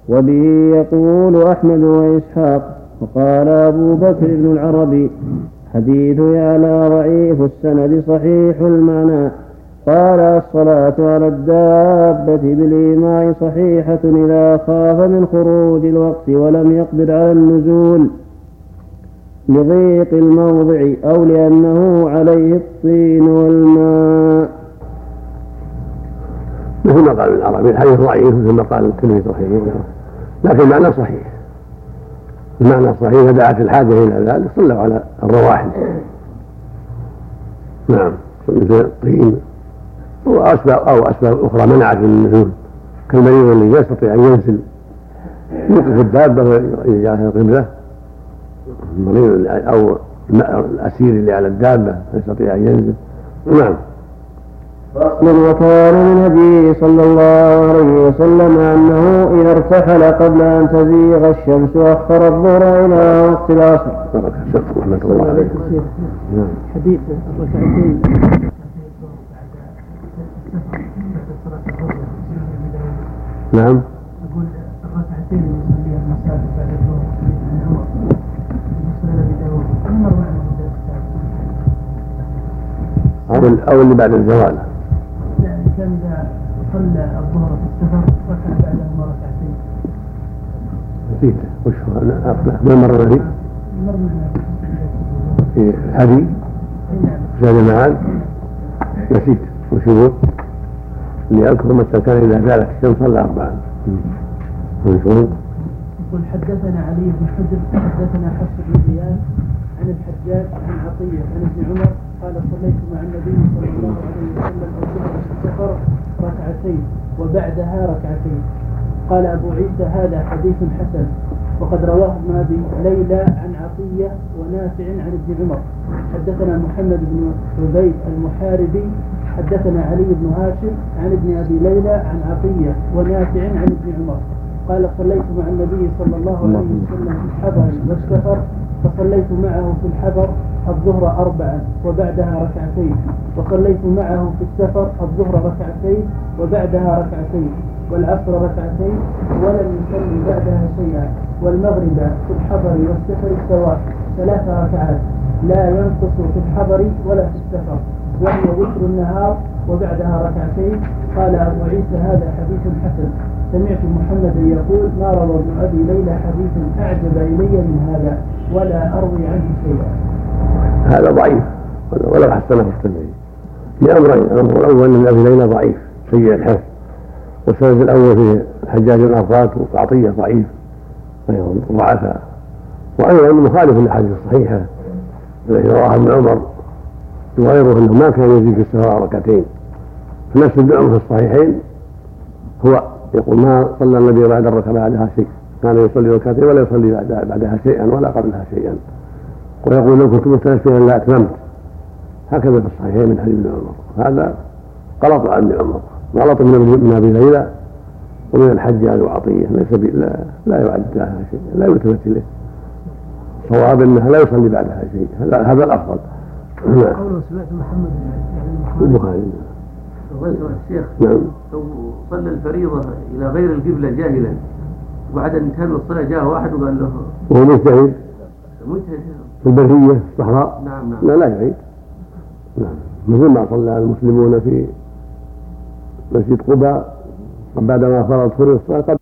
وبه يقول أحمد وإسحاق. وقال أبو بكر بن العربي حديث يعلى ضعيف السند صحيح المعنى. قال الصلاة على الدابة بالإيماء صحيحة إذا خاف من خروج الوقت ولم يقدر على النزول لضيق الموضع أو لأنه عليه الطين والماء. مثل ما قال العربي الحديث ضعيف مثل ما قال الترمذي صحيح لكن المعنى صحيح. المعنى صحيح دعت الحاجة إلى ذلك صلوا على الرواحل نعم مثل طين وأسباب أو أسباب أخرى منعت من النزول، كالمريض الذي لا يستطيع أن ينزل يوقف الدابة ويجعلها قبلة، المريض أو الأسير اللي على الدابة لا يستطيع أن ينزل. نعم. وكان من هديه صلى الله عليه وسلم أنه إذا ارتحل قبل أن تزيغ الشمس وأخر الظهر إلى وقت العصر. حديث الركعتين نعم أقول الركعتين يصليها المساء بعد الظهر أنه يصلى بداوم أما الركعتين أو اللي بعد الزوال كان إذا صلى الظهر في السفر ركع بعدهما ركعتين. نسيت وش هو أنا أصلح ما مرة هذه؟ مرة هذه؟ نعم. معان؟ نسيت وش هو؟ اللي أذكر متى كان إذا زالت الشمس صلى أربعا. وش هو؟ يقول حدثنا علي بن حجر حدثنا حفص بن زياد عن الحجاج عن عطية عن ابن عمر قال صليت مع النبي صلى الله عليه وسلم الظهر في السفر ركعتين وبعدها ركعتين. قال أبو عيسى هذا حديث حسن وقد رواه ابن أبي ليلى عن عطية ونافع عن ابن عمر. حدثنا محمد بن عبيد المحاربي حدثنا علي بن هاشم عن ابن أبي ليلى عن عطية ونافع عن ابن عمر قال صليت مع النبي صلى الله عليه وسلم في الحبر والسفر فصليت معه في الحبر الظهر أربعا وبعدها ركعتين وصليت معه في السفر الظهر ركعتين وبعدها ركعتين والعصر ركعتين ولم يصلي بعدها شيئا والمغرب في الحبر والسفر سواء ثلاث ركعات لا ينقص في الحبر ولا في السفر وهي وتر النهار وبعدها ركعتين. قال أبو عيسى هذا حديث حسن. سمعت محمدا يقول ما روى ابن أبي ليلى حديث أعجب إلي من هذا ولا أروي عنه شيئا. هذا ضعيف ولا حسنه السمعي لأمرين. الأمر الأول من أبي ليلى ضعيف سيء الحفظ، والسند الأول فيه الحجاج بن عرفات وعطية ضعيف ضعفا، وأيضا مخالف للأحاديث الصحيحة التي رواها ابن عمر وغيره أنه ما كان يزيد في السفر ركعتين. فنفس ابن عمر في الصحيحين هو يقول ما صلى النبي بعد الركعة بعدها شيء، كان يصلي ركعتين ولا يصلي بعدها شيئا ولا قبلها شيئا، ويقول لو كنت مستشفيا لا أتممت. هكذا في الصحيحين من حديث ابن عمر. هذا غلط عن ابن عمر، غلط من أبي ليلى ومن الحجاج وعطية، ليس لا يعد لها شيء لا يلتفت إليه. صواب أنه لا يصلي بعدها شيء، هذا الأفضل. قوله سمعت محمد يعني البخاري وغير الشيخ لو صلى الفريضة إلى غير القبلة جاهلا وبعد انتهى الصلاة جاء واحد وقال له وهو مجتهد في البرية الصحراء نعم نعم لا لا يعيد. نعم مثل ما صلى المسلمون في مسجد قباء بعدما فرض فرض الصلاة